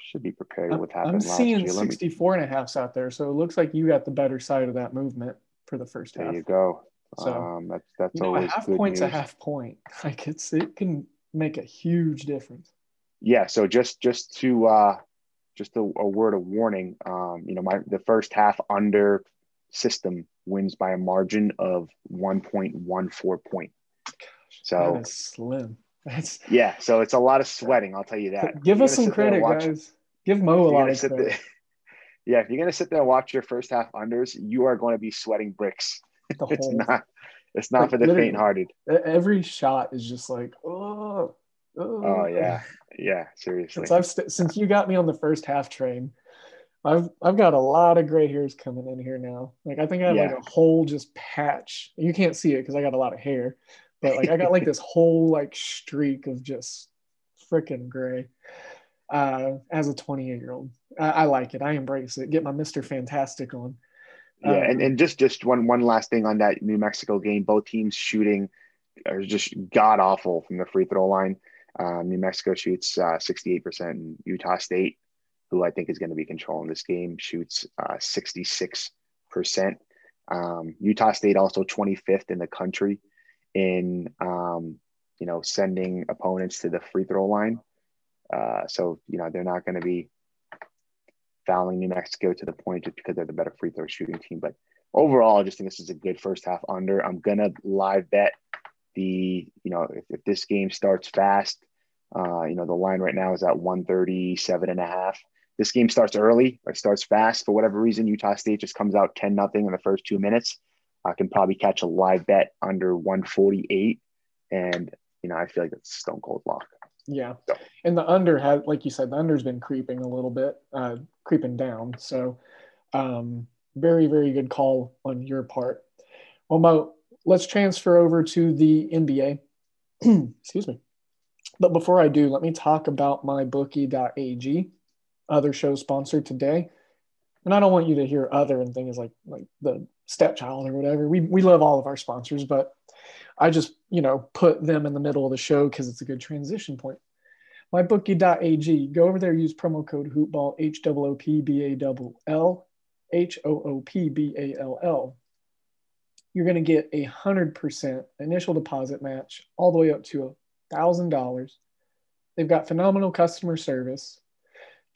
Should be prepared with what happened last year. I'm seeing 64.5s out there, so it looks like you got the better side of that movement for the first half. There you go. So, that's always a half point's a half point. Like, it can make a huge difference. Yeah. So just a word of warning, you know, the first half under system wins by a margin of 1.14 point. So that is slim. Yeah. So it's a lot of sweating. I'll tell you that. Give us some credit, guys. Give Mo a lot of credit. Yeah. If you're going to sit there and watch your first half unders, you are going to be sweating bricks. It's not like, for the faint-hearted. Every shot is just like, oh yeah, seriously. Since you got me on the first half train, I've got a lot of gray hairs coming in here now. Like, I think I have like a whole just patch. You can't see it because I got a lot of hair, but like I got like this whole like streak of just freaking gray. as a 28-year-old. I like it. I embrace it. Get my Mr. Fantastic on. Yeah, and just one last thing on that New Mexico game. Both teams shooting are just god-awful from the free throw line. New Mexico shoots 68%, and Utah State, who I think is going to be controlling this game, shoots 66%. Utah State also 25th in the country in, sending opponents to the free throw line. So they're not going to be fouling New Mexico to the point just because they're the better free throw shooting team. But overall, I just think this is a good first half under. I'm going to live bet if this game starts fast, the line right now is at 137.5. This game starts early, but it starts fast. For whatever reason, Utah State just comes out 10-0 in the first 2 minutes. I can probably catch a live bet under 148. And, I feel like that's a stone cold lock. Yeah. So. And the under has, like you said, the under's been creeping a little bit, creeping down. So very, very good call on your part. Well, Mo, let's transfer over to the NBA. Excuse me. But before I do, let me talk about MyBookie.ag, other show sponsor today. And I don't want you to hear other and things like the stepchild or whatever. We love all of our sponsors, but I just, put them in the middle of the show because it's a good transition point. MyBookie.ag. Go over there, use promo code HOOPBALL, HOOPBALL. You're going to get 100% initial deposit match all the way up to $1,000. They've got phenomenal customer service,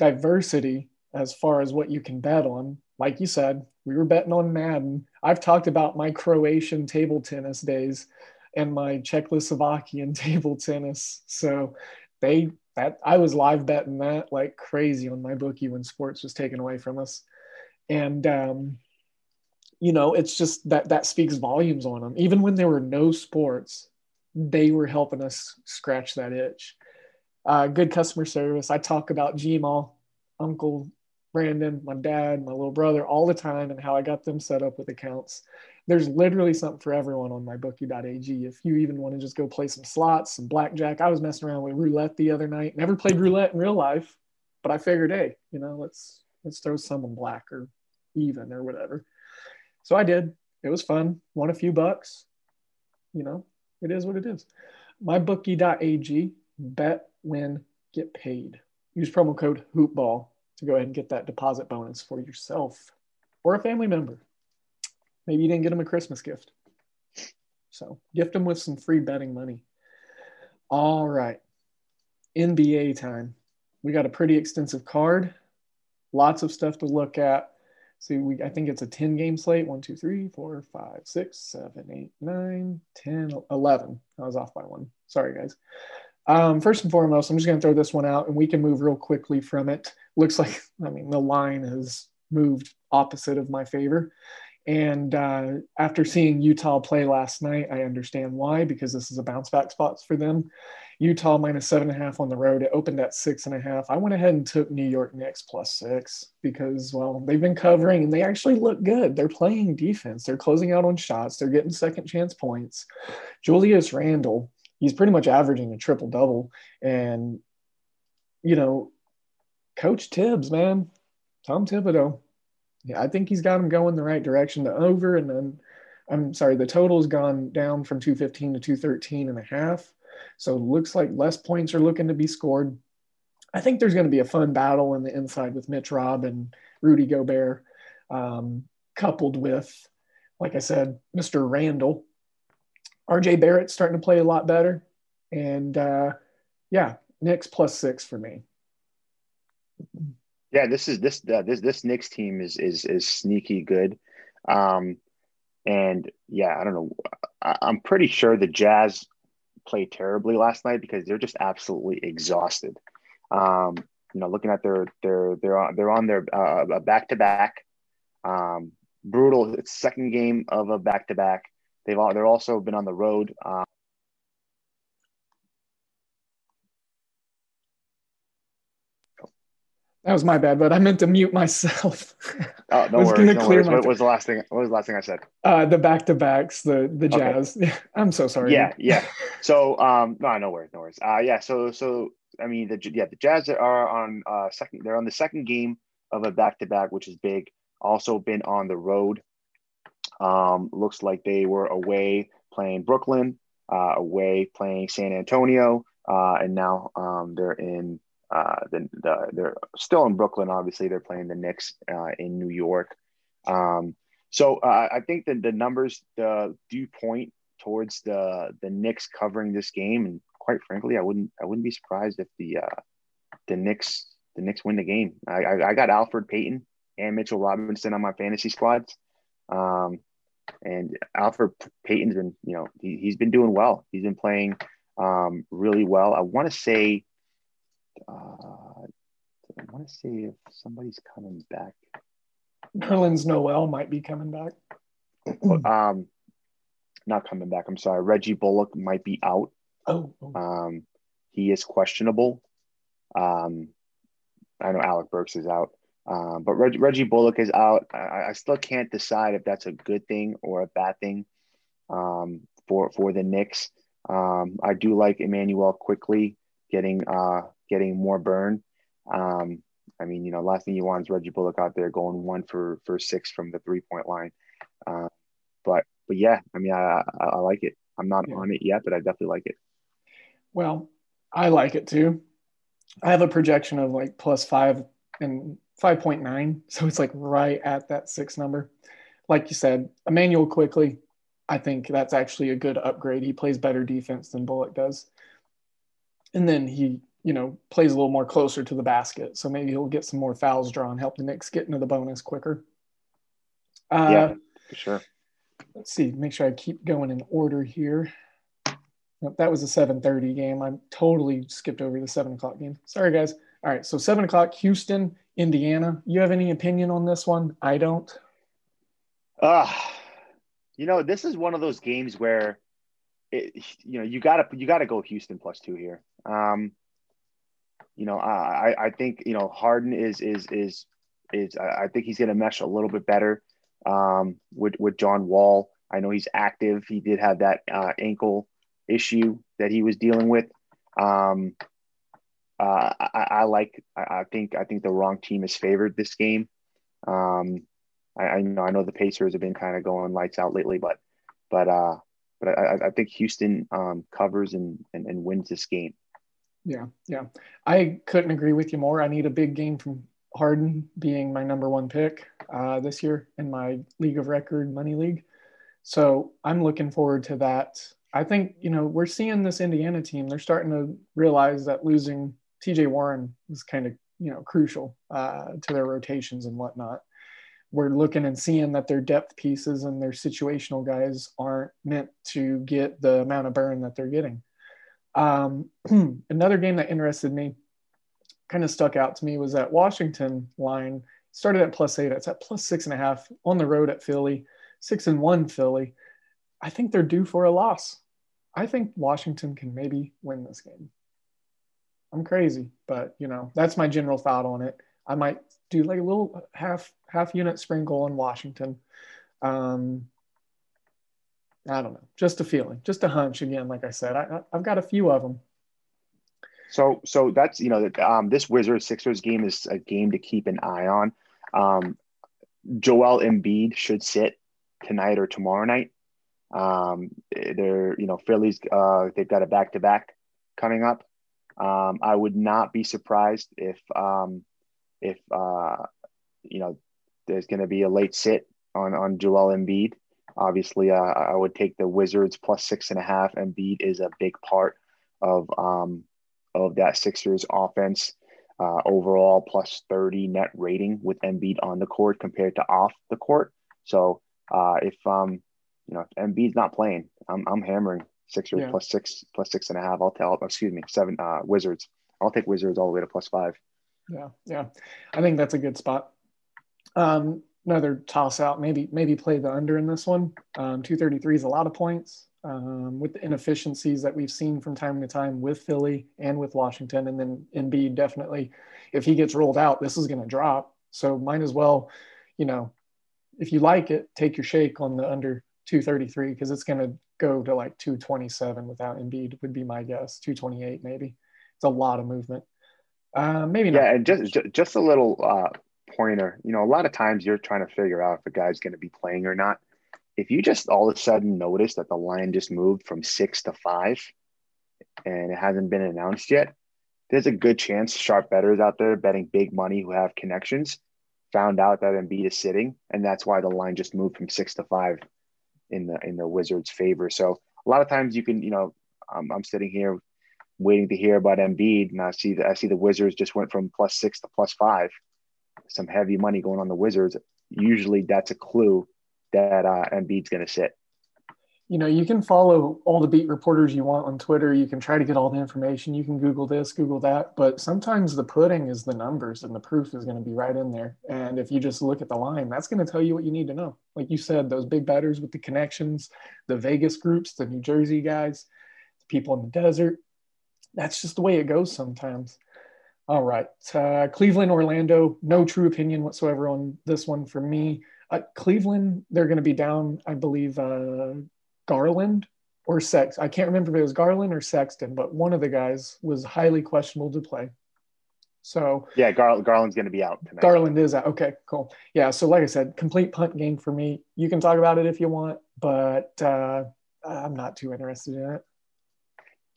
diversity as far as what you can bet on. Like you said, we were betting on Madden. I've talked about my Croatian table tennis days and my Czechoslovakian table tennis. So I was live betting that like crazy on my bookie when sports was taken away from us. And, it's just that speaks volumes on them. Even when there were no sports, they were helping us scratch that itch. Good customer service. I talk about Gmail, Uncle Brandon, my dad, my little brother all the time and how I got them set up with accounts. There's literally something for everyone on mybookie.ag. If you even want to just go play some slots, some blackjack. I was messing around with roulette the other night. Never played roulette in real life, but I figured, hey, let's throw someone black or even or whatever. So I did. It was fun. Won a few bucks. It is what it is. MyBookie.ag. Bet, win, get paid. Use promo code HOOPBALL to go ahead and get that deposit bonus for yourself or a family member. Maybe you didn't get them a Christmas gift. So gift them with some free betting money. All right. NBA time. We got a pretty extensive card. Lots of stuff to look at. See, I think it's a 10-game slate. 1, 2, 3, 4, 5, 6, 7, 8, 9, 10, 11. I was off by one. Sorry, guys. First and foremost, I'm just going to throw this one out, and we can move real quickly from it. Looks like, the line has moved opposite of my favor. And after seeing Utah play last night, I understand why, because this is a bounce-back spot for them. Utah -7.5 on the road. It opened at 6.5. I went ahead and took New York Knicks +6 because, well, they've been covering and they actually look good. They're playing defense. They're closing out on shots. They're getting second-chance points. Julius Randle, he's pretty much averaging a triple-double. And, Coach Tibbs, man, Tom Thibodeau, yeah, I think he's got him going the right direction. The total's gone down from 215 to 213.5. So it looks like less points are looking to be scored. I think there's going to be a fun battle in the inside with Mitch Robb and Rudy Gobert, coupled with, like I said, Mr. Randall. RJ Barrett's starting to play a lot better. And, Knicks +6 for me. Yeah, this Knicks team is sneaky good. I don't know. I'm pretty sure the Jazz played terribly last night because they're just absolutely exhausted. Looking at they're on their back-to-back, brutal second game of a back-to-back. They're also been on the road. That was my bad, but I meant to mute myself. Oh, no worries. What was the last thing I said? The back-to-backs, the Jazz. Okay. I'm so sorry. Yeah. So no worries. So the Jazz are on second. They're on the second game of a back-to-back, which is big. Also been on the road. Looks like they were away playing Brooklyn, away playing San Antonio, and now they're in. They're still in Brooklyn. Obviously, they're playing the Knicks in New York. So I think that the numbers do point towards the Knicks covering this game, and quite frankly, I wouldn't be surprised if the Knicks win the game. I got Alfred Payton and Mitchell Robinson on my fantasy squads, and Alfred Payton's been he's been doing well. He's been playing really well. I want to say if somebody's coming back. Nerlens Noel might be coming back. Not coming back. I'm sorry. Reggie Bullock might be out. He is questionable. I know Alec Burks is out, but Reggie Bullock is out. I still can't decide if that's a good thing or a bad thing for the Knicks. I do like Emmanuel quickly getting more burn. Last thing you want is Reggie Bullock out there going 1 for 6 from the 3-point line. But yeah, I like it. I'm not on it yet, but I definitely like it. Well, I like it too. I have a projection of like +5 and 5.9. So it's like right at that 6 number. Like you said, Emmanuel quickly, I think that's actually a good upgrade. He plays better defense than Bullock does. And then he, plays a little more closer to the basket. So maybe he'll get some more fouls drawn, help the Knicks get into the bonus quicker. Yeah, for sure. Let's see, make sure I keep going in order here. Nope, that was a 7:30 game. I totally skipped over the 7 o'clock game. Sorry, guys. All right, so 7 o'clock, Houston, Indiana. You have any opinion on this one? I don't. This is one of those games where, you gotta go Houston +2 here. I think Harden is I think he's gonna mesh a little bit better with John Wall. I know he's active. He did have that ankle issue that he was dealing with. I think the wrong team is favored this game. I know the Pacers have been kind of going lights out lately, but I think Houston covers and wins this game. Yeah. I couldn't agree with you more. I need a big game from Harden, being my number one pick this year in my league of record money league. So I'm looking forward to that. I think, we're seeing this Indiana team. They're starting to realize that losing TJ Warren was kind of, crucial to their rotations and whatnot. We're looking and seeing that their depth pieces and their situational guys aren't meant to get the amount of burn that they're getting. Another game that interested me, kind of stuck out to me, was that Washington line started at +8. It's at +6.5 on the road at Philly, 6-1 Philly. I think they're due for a loss. I think Washington can maybe win this game. I'm crazy, but that's my general thought on it. I might do like a little half unit sprinkle on Washington. I don't know, just a feeling, just a hunch. Again, like I said, I've got a few of them. So that's, this Wizards-Sixers game is a game to keep an eye on. Joel Embiid should sit tonight or tomorrow night. Philly's, they've got a back-to-back coming up. I would not be surprised if there's going to be a late sit on Joel Embiid. Obviously, I would take the Wizards +6.5. Embiid is a big part of that Sixers offense. Overall, +30 net rating with Embiid on the court compared to off the court. So if Embiid's not playing, I'm hammering Sixers +6.5. Wizards. I'll take Wizards all the way to +5. Yeah. I think that's a good spot. Another toss out, maybe play the under in this one. 233 is a lot of points with the inefficiencies that we've seen from time to time with Philly and with Washington. And then Embiid, definitely, if he gets rolled out, this is going to drop. So might as well, if you like it, take your shake on the under 233, because it's going to go to like 227 without Embiid would be my guess, 228 maybe. It's a lot of movement. Maybe not. Yeah, and just a little pointer. You know, a lot of times you're trying to figure out if a guy's going to be playing or not. If you just all of a sudden notice that the line just moved from 6 to 5 and it hasn't been announced yet, there's a good chance sharp bettors out there betting big money who have connections found out that Embiid is sitting, and that's why the line just moved from 6 to 5 in the Wizards' favor. So a lot of times you can, you know, I'm sitting here waiting to hear about Embiid, and I see the Wizards just went from +6 to +5. Some heavy money going on the Wizards. Usually that's a clue that Embiid's going to sit. You know, you can follow all the beat reporters you want on Twitter. You can try to get all the information. You can Google this, Google that. But sometimes the pudding is the numbers, and the proof is going to be right in there. And if you just look at the line, that's going to tell you what you need to know. Like you said, those big batters with the connections, the Vegas groups, the New Jersey guys, the people in the desert. That's just the way it goes sometimes. All right. Cleveland, Orlando, no true opinion whatsoever on this one for me. Cleveland, they're going to be down, I believe, Garland or Sexton. I can't remember if it was Garland or Sexton, but one of the guys was highly questionable to play. So yeah, Garland's going to be out tonight. Garland is out. Okay, cool. Yeah, so like I said, complete punt game for me. You can talk about it if you want, but I'm not too interested in it.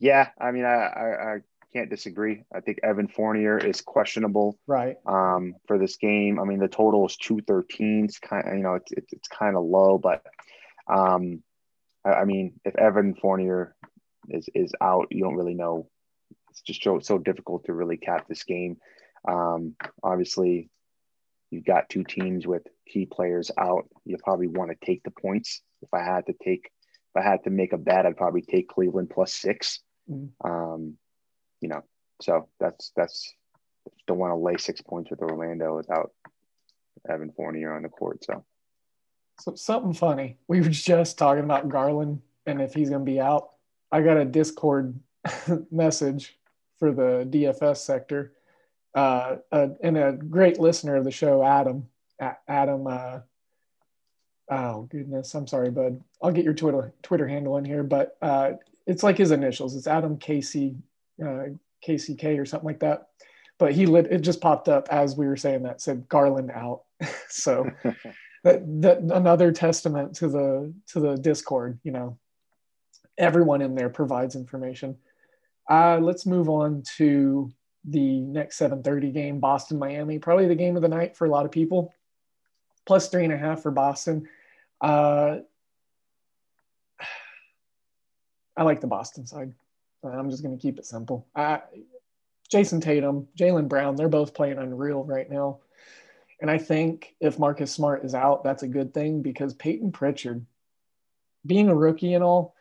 Yeah, I mean, I can't disagree. I think Evan Fournier is questionable, right? For this game. I mean, the total is 213. It's kind of, you know, it's kind of low, but I mean, if Evan Fournier is out, you don't really know. It's just so difficult to really cap this game. Obviously, you've got two teams with key players out. You probably want to take the points. If I had to make a bet, I'd probably take Cleveland +6. You know, so that's don't want to lay 6 points with Orlando without Evan Fournier on the court. So something funny. We were just talking about Garland and if he's going to be out. I got a Discord message for the DFS sector, and a great listener of the show, Adam. Oh goodness, I'm sorry, bud. I'll get your Twitter handle in here, but it's like his initials. It's Adam Casey, KCK or something like that. But it just popped up as we were saying that, said Garland out. So. That another testament to the Discord, you know, everyone in there provides information. Let's move on to the next 7:30 game, Boston, Miami, probably the game of the night for a lot of people. +3.5 for Boston. I like the Boston side. I'm just going to keep it simple. Jason Tatum, Jaylen Brown, they're both playing unreal right now. And I think if Marcus Smart is out, that's a good thing, because Peyton Pritchard, being a rookie and all,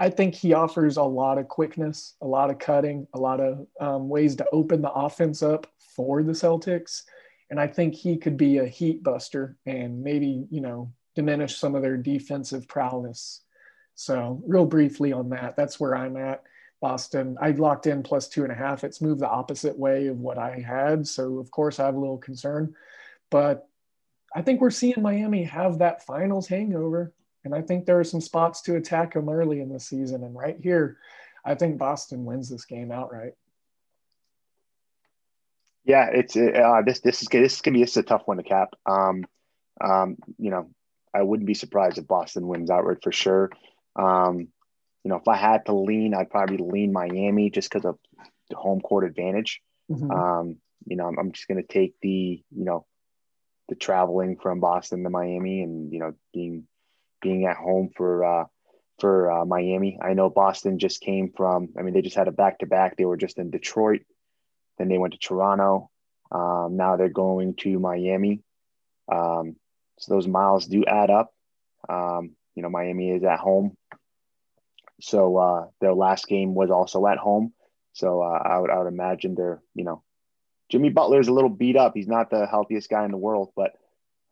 I think he offers a lot of quickness, a lot of cutting, a lot of ways to open the offense up for the Celtics. And I think he could be a heat buster and maybe, you know, diminish some of their defensive prowess. So real briefly on that, that's where I'm at. Boston, I locked in +2.5. It's moved the opposite way of what I had. So, of course, I have a little concern. But I think we're seeing Miami have that finals hangover, and I think there are some spots to attack them early in the season. And right here, I think Boston wins this game outright. Yeah, it's this is gonna be a tough one to cap. You know, I wouldn't be surprised if Boston wins outright for sure. You know, if I had to lean, I'd probably lean Miami just because of the home court advantage. Mm-hmm. You know, I'm just gonna take the traveling from Boston to Miami, and you know, being at home for Miami. I know Boston just came from, I mean, they just had a back-to-back. They were just in Detroit, then they went to Toronto. Now they're going to Miami. So those miles do add up. You know, Miami is at home, so their last game was also at home. So I would imagine they're, you know, Jimmy Butler is a little beat up. He's not the healthiest guy in the world, but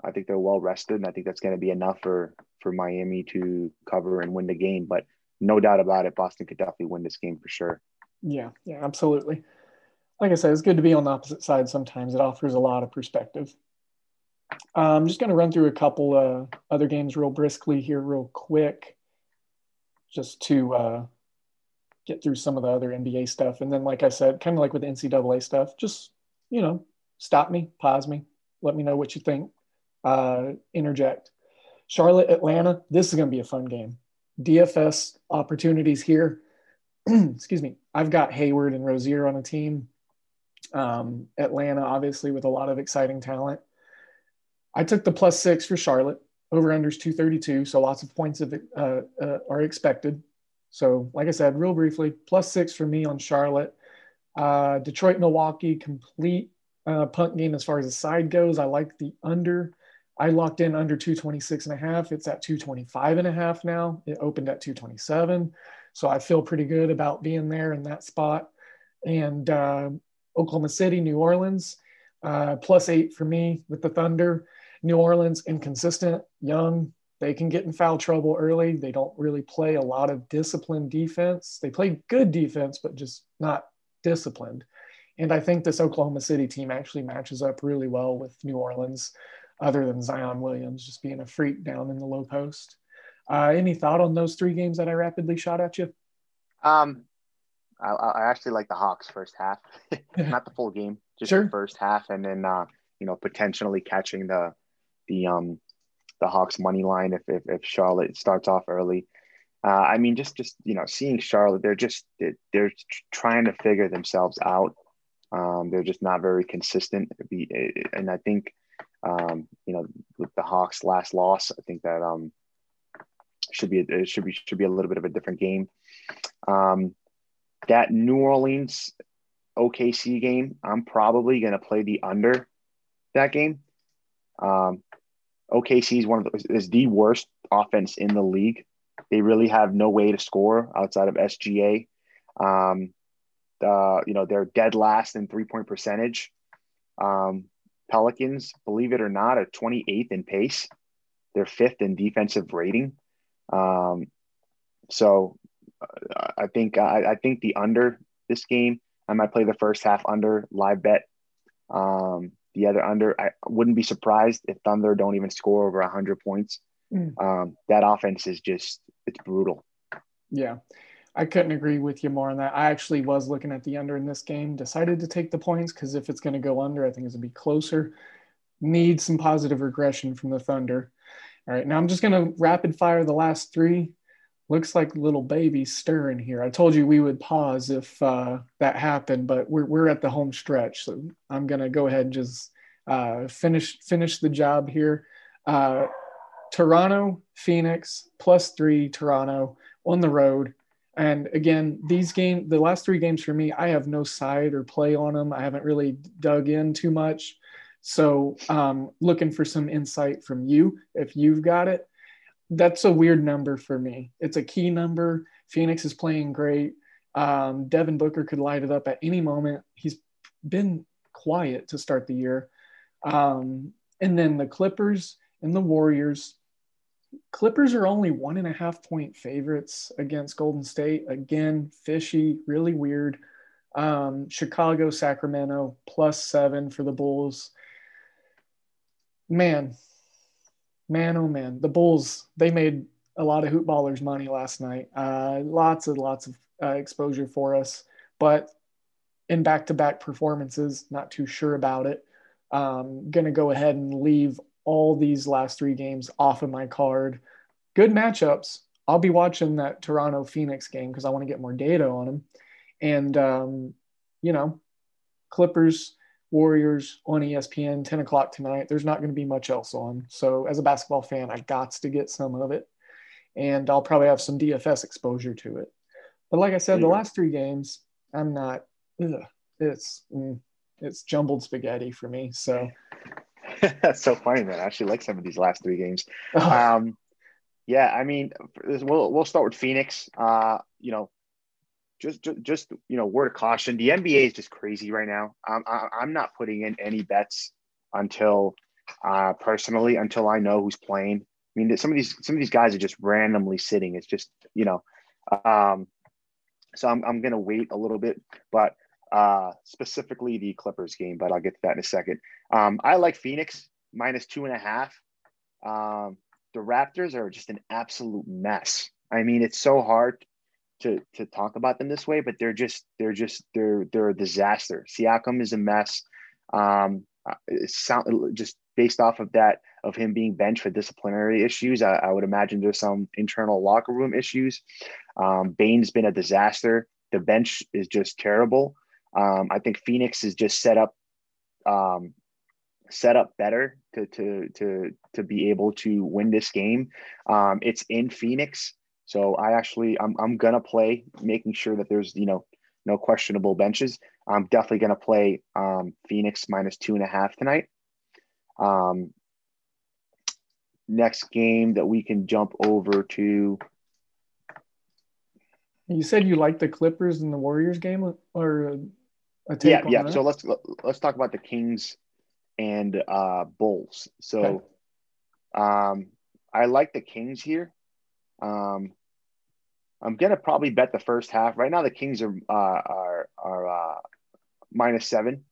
I think they're well rested, and I think that's going to be enough for Miami to cover and win the game. But no doubt about it, Boston could definitely win this game for sure. Yeah, absolutely. Like I said, it's good to be on the opposite side sometimes. It offers a lot of perspective. I'm just going to run through a couple other games real briskly here real quick, just to get through some of the other NBA stuff. And then, like I said, kind of like with the NCAA stuff, just, you know, stop me, pause me, let me know what you think, interject. Charlotte, Atlanta, this is going to be a fun game. DFS opportunities here. Excuse me. I've got Hayward and Rozier on a team. Atlanta, obviously, with a lot of exciting talent. I took the +6 for Charlotte. Over-under's 232, so lots of points of, are expected. So, like I said, real briefly, +6 for me on Charlotte. Detroit, Milwaukee, complete punt game as far as the side goes. I like the under. I locked in under 226.5. It's at 225.5 now. It opened at 227. So I feel pretty good about being there in that spot. And Oklahoma City, New Orleans, +8 for me with the Thunder. New Orleans, inconsistent, young. They can get in foul trouble early. They don't really play a lot of disciplined defense. They play good defense, but just not disciplined. And I think this Oklahoma City team actually matches up really well with New Orleans, other than Zion Williams just being a freak down in the low post. Any thought on those three games that I rapidly shot at you? I actually like the Hawks first half, not the full game, just the first half. And then, you know, potentially catching the Hawks money line if Charlotte starts off early. I mean, just, you know, seeing Charlotte, they're trying to figure themselves out. They're just not very consistent. And I think, you know, with the Hawks' last loss, I think that, should be a little bit of a different game. That New Orleans OKC game, I'm probably going to play the under that game. OKC is the worst offense in the league. They really have no way to score outside of SGA. You know, they're dead last in 3-point percentage. Pelicans, believe it or not, are 28th in pace. They're 5th in defensive rating. So I think the under this game, I might play the first half under live bet. The other under, I wouldn't be surprised if Thunder don't even score over 100 points. That offense is just, it's brutal. Yeah. I couldn't agree with you more on that. I actually was looking at the under in this game, decided to take the points because if it's going to go under, I think it's going to be closer. Need some positive regression from the Thunder. All right, now I'm just going to rapid fire the last three. Looks like little baby stirring here. I told you we would pause if that happened, but we're at the home stretch, so I'm going to go ahead and just finish the job here. Toronto, Phoenix, +3, Toronto on the road. And again, these games, the last three games for me, I have no side or play on them. I haven't really dug in too much. So looking for some insight from you, if you've got it. That's a weird number for me. It's a key number. Phoenix is playing great. Devin Booker could light it up at any moment. He's been quiet to start the year. And then the Clippers and the Warriors. Clippers are only 1.5-point favorites against Golden State. Again, fishy, really weird. Chicago, Sacramento, +7 for the Bulls. Man, oh man, the Bulls, they made a lot of hoop ballers money last night. Lots of exposure for us, but in back-to-back performances, not too sure about it. Going to go ahead and leave all these last three games off of my card. Good matchups. I'll be watching that Toronto Phoenix game because I want to get more data on them. And, you know, Clippers, Warriors on ESPN, 10 o'clock tonight. There's not going to be much else on. So as a basketball fan, I got to get some of it. And I'll probably have some DFS exposure to it. But like I said, the last three games, I'm not, it's jumbled spaghetti for me. So that's so funny, man. I actually like some of these last three games. Yeah, I mean, we'll start with Phoenix. You know, just you know, word of caution: the NBA is just crazy right now. I'm not putting in any bets until, personally, until I know who's playing. I mean, some of these guys are just randomly sitting. It's just, you know, so I'm gonna wait a little bit, but. Specifically the Clippers game, but I'll get to that in a second. I like Phoenix -2.5. The Raptors are just an absolute mess. I mean, it's so hard to talk about them this way, but they're a disaster. Siakam is a mess. Just based off of that, of him being benched for disciplinary issues, I would imagine there's some internal locker room issues. Bain's been a disaster. The bench is just terrible. I think Phoenix is just set up better to be able to win this game. It's in Phoenix. So I'm going to play, making sure that there's, no questionable benches. I'm definitely going to play Phoenix -2.5 tonight. Next game that we can jump over to. You said you like the Clippers and the Warriors game, or a take on that? So let's talk about the Kings and Bulls. So, okay. I like the Kings here. I'm gonna probably bet the first half. Right now, the Kings are -7.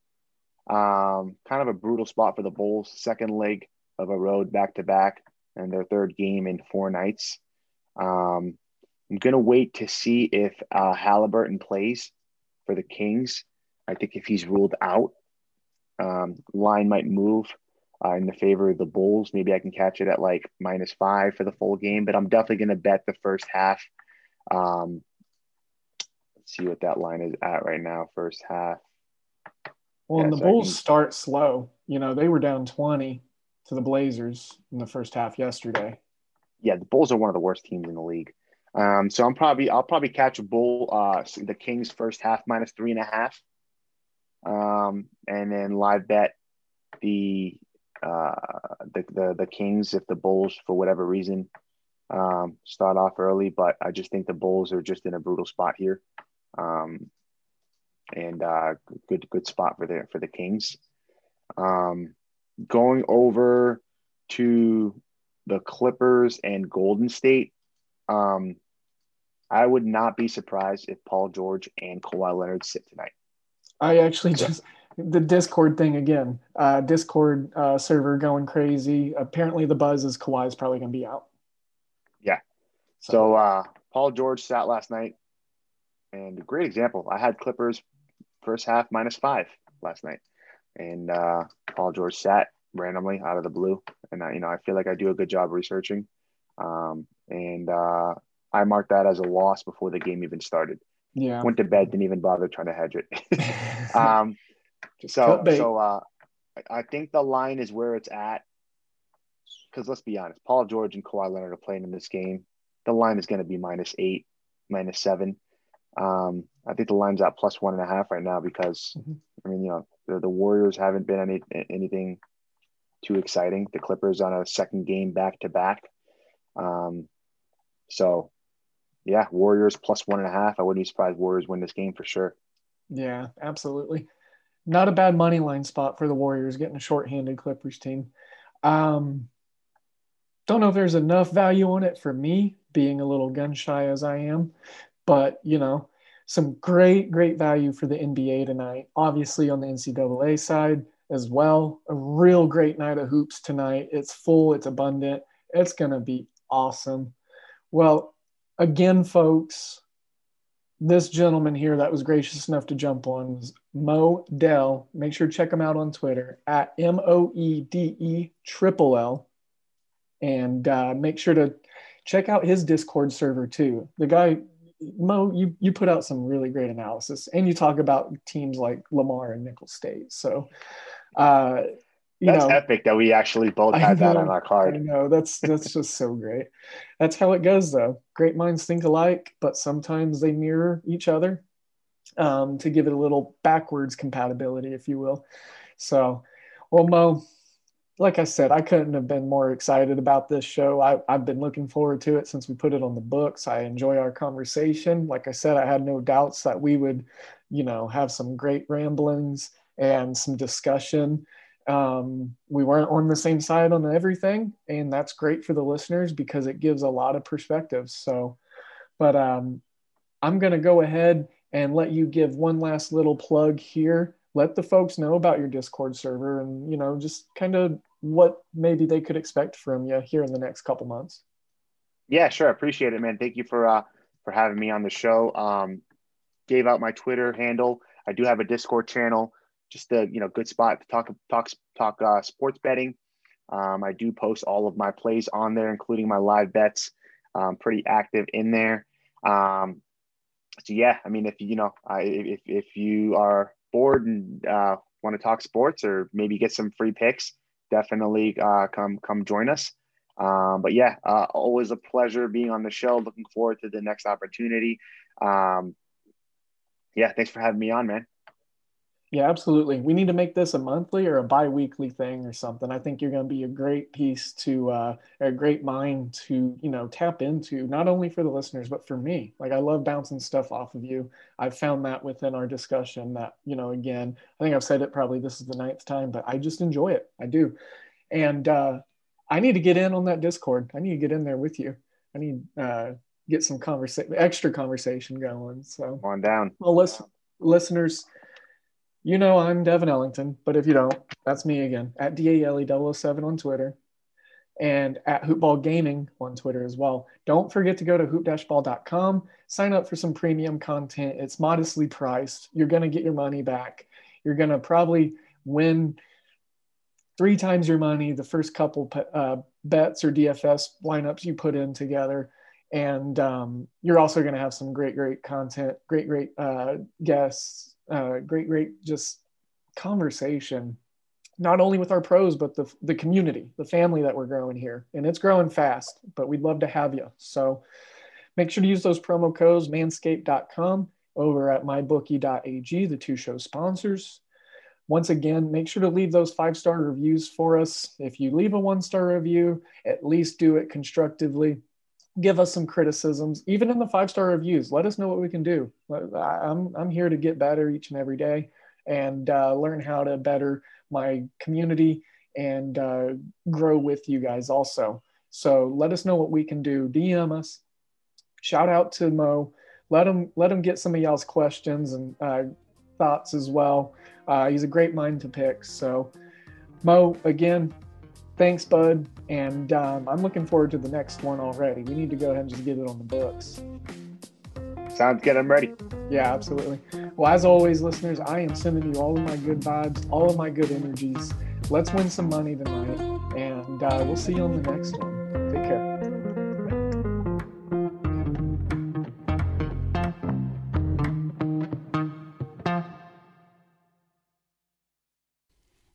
Kind of a brutal spot for the Bulls. Second leg of a road back-to-back, and their third game in 4 nights. I'm going to wait to see if Halliburton plays for the Kings. I think if he's ruled out, line might move in the favor of the Bulls. Maybe I can catch it at like -5 for the full game, but I'm definitely going to bet the first half. Let's see what that line is at right now, first half. Well, yeah, and the Bulls start slow. They were down 20 to the Blazers in the first half yesterday. Yeah, the Bulls are one of the worst teams in the league. So I'll probably catch a bull, the Kings first half -3.5. And then live bet the Kings, if the Bulls, for whatever reason, start off early, but I just think the Bulls are just in a brutal spot here. And good spot for the Kings. Going over to the Clippers and Golden State. I would not be surprised if Paul George and Kawhi Leonard sit tonight. I actually just – the Discord thing again. Discord server going crazy. Apparently the buzz is Kawhi's probably going to be out. Yeah. So Paul George sat last night, and a great example. I had Clippers first half -5 last night, and Paul George sat randomly out of the blue. And, I feel like I do a good job researching. And I marked that as a loss before the game even started. Yeah. Went to bed, didn't even bother trying to hedge it. So I think the line is where it's at. Because let's be honest, Paul George and Kawhi Leonard are playing in this game. The line is going to be -8, -7. I think the line's at +1.5 right now because, the Warriors haven't been anything too exciting. The Clippers on a second game back-to-back. Warriors +1.5. I wouldn't be surprised Warriors win this game for sure. Yeah, absolutely. Not a bad money line spot for the Warriors getting a shorthanded Clippers team. Don't know if there's enough value on it for me, being a little gun shy as I am, but some great value for the NBA tonight. Obviously on the NCAA side as well, a real great night of hoops tonight. It's full, it's abundant. It's going to be awesome. Well, again, folks, this gentleman here that was gracious enough to jump on was Mo Dell. Make sure to check him out on Twitter at MOEDELLL. And make sure to check out his Discord server too. The guy, Mo, you put out some really great analysis, and you talk about teams like Lamar and Nicholls State. So, that's epic that we actually both had that on our card. I know, that's just so great. That's how it goes, though. Great minds think alike, but sometimes they mirror each other to give it a little backwards compatibility, if you will. So, well, Mo, like I said, I couldn't have been more excited about this show. I've been looking forward to it since we put it on the books. I enjoy our conversation. Like I said, I had no doubts that we would, have some great ramblings and some discussion. We weren't on the same side on everything, and that's great for the listeners because it gives a lot of perspectives. So, but I'm going to go ahead and let you give one last little plug here. Let the folks know about your Discord server and, just kind of what maybe they could expect from you here in the next couple months. Yeah, sure. Appreciate it, man. Thank you for for having me on the show. Gave out my Twitter handle. I do have a Discord channel, just a, you know, good spot to talk sports betting. I do post all of my plays on there, including my live bets. I'm pretty active in there. So yeah, I mean, if you are bored and want to talk sports or maybe get some free picks, definitely come join us. But yeah, always a pleasure being on the show. Looking forward to the next opportunity. Yeah, thanks for having me on, man. Yeah, absolutely. We need to make this a monthly or a bi-weekly thing or something. I think you're going to be a great piece to a great mind to, you know, tap into, not only for the listeners, but for me. Like, I love bouncing stuff off of you. I've found that within our discussion that, you know, again, I think I've said it probably, this is the 9th time, but I just enjoy it. I do. And I need to get in on that Discord. I need to get in there with you. I need to get some extra conversation going. So on down. Well, listeners, you know, I'm Devin Ellington, but if you don't, that's me again, at DALE007 on Twitter and at Hoopball Gaming on Twitter as well. Don't forget to go to hoop-ball.com, sign up for some premium content. It's modestly priced. You're going to get your money back. You're going to probably win 3 times your money the first couple bets or DFS lineups you put in together. And you're also going to have some great content, great guests, great just conversation, not only with our pros, but the community, the family that we're growing here. And it's growing fast, but we'd love to have you. So make sure to use those promo codes, manscaped.com, over at mybookie.ag, the 2 show sponsors. Once again, make sure to leave those 5-star reviews for us. If you leave a 1-star review, at least do it constructively. Give us some criticisms, even in the 5-star reviews. Let us know what we can do. I'm here to get better each and every day and learn how to better my community and grow with you guys also. So let us know what we can do. DM us. Shout out to Mo. Let him get some of y'all's questions and thoughts as well. He's a great mind to pick. So Mo, again, thanks, bud. And I'm looking forward to the next one already. We need to go ahead and just get it on the books. Sounds good. I'm ready. Yeah, absolutely. Well, as always, listeners, I am sending you all of my good vibes, all of my good energies. Let's win some money tonight, and we'll see you on the next one. Take care.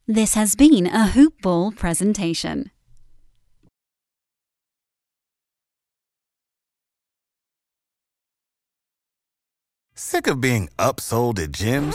This has been a Hoop Ball presentation. Sick of being upsold at gyms?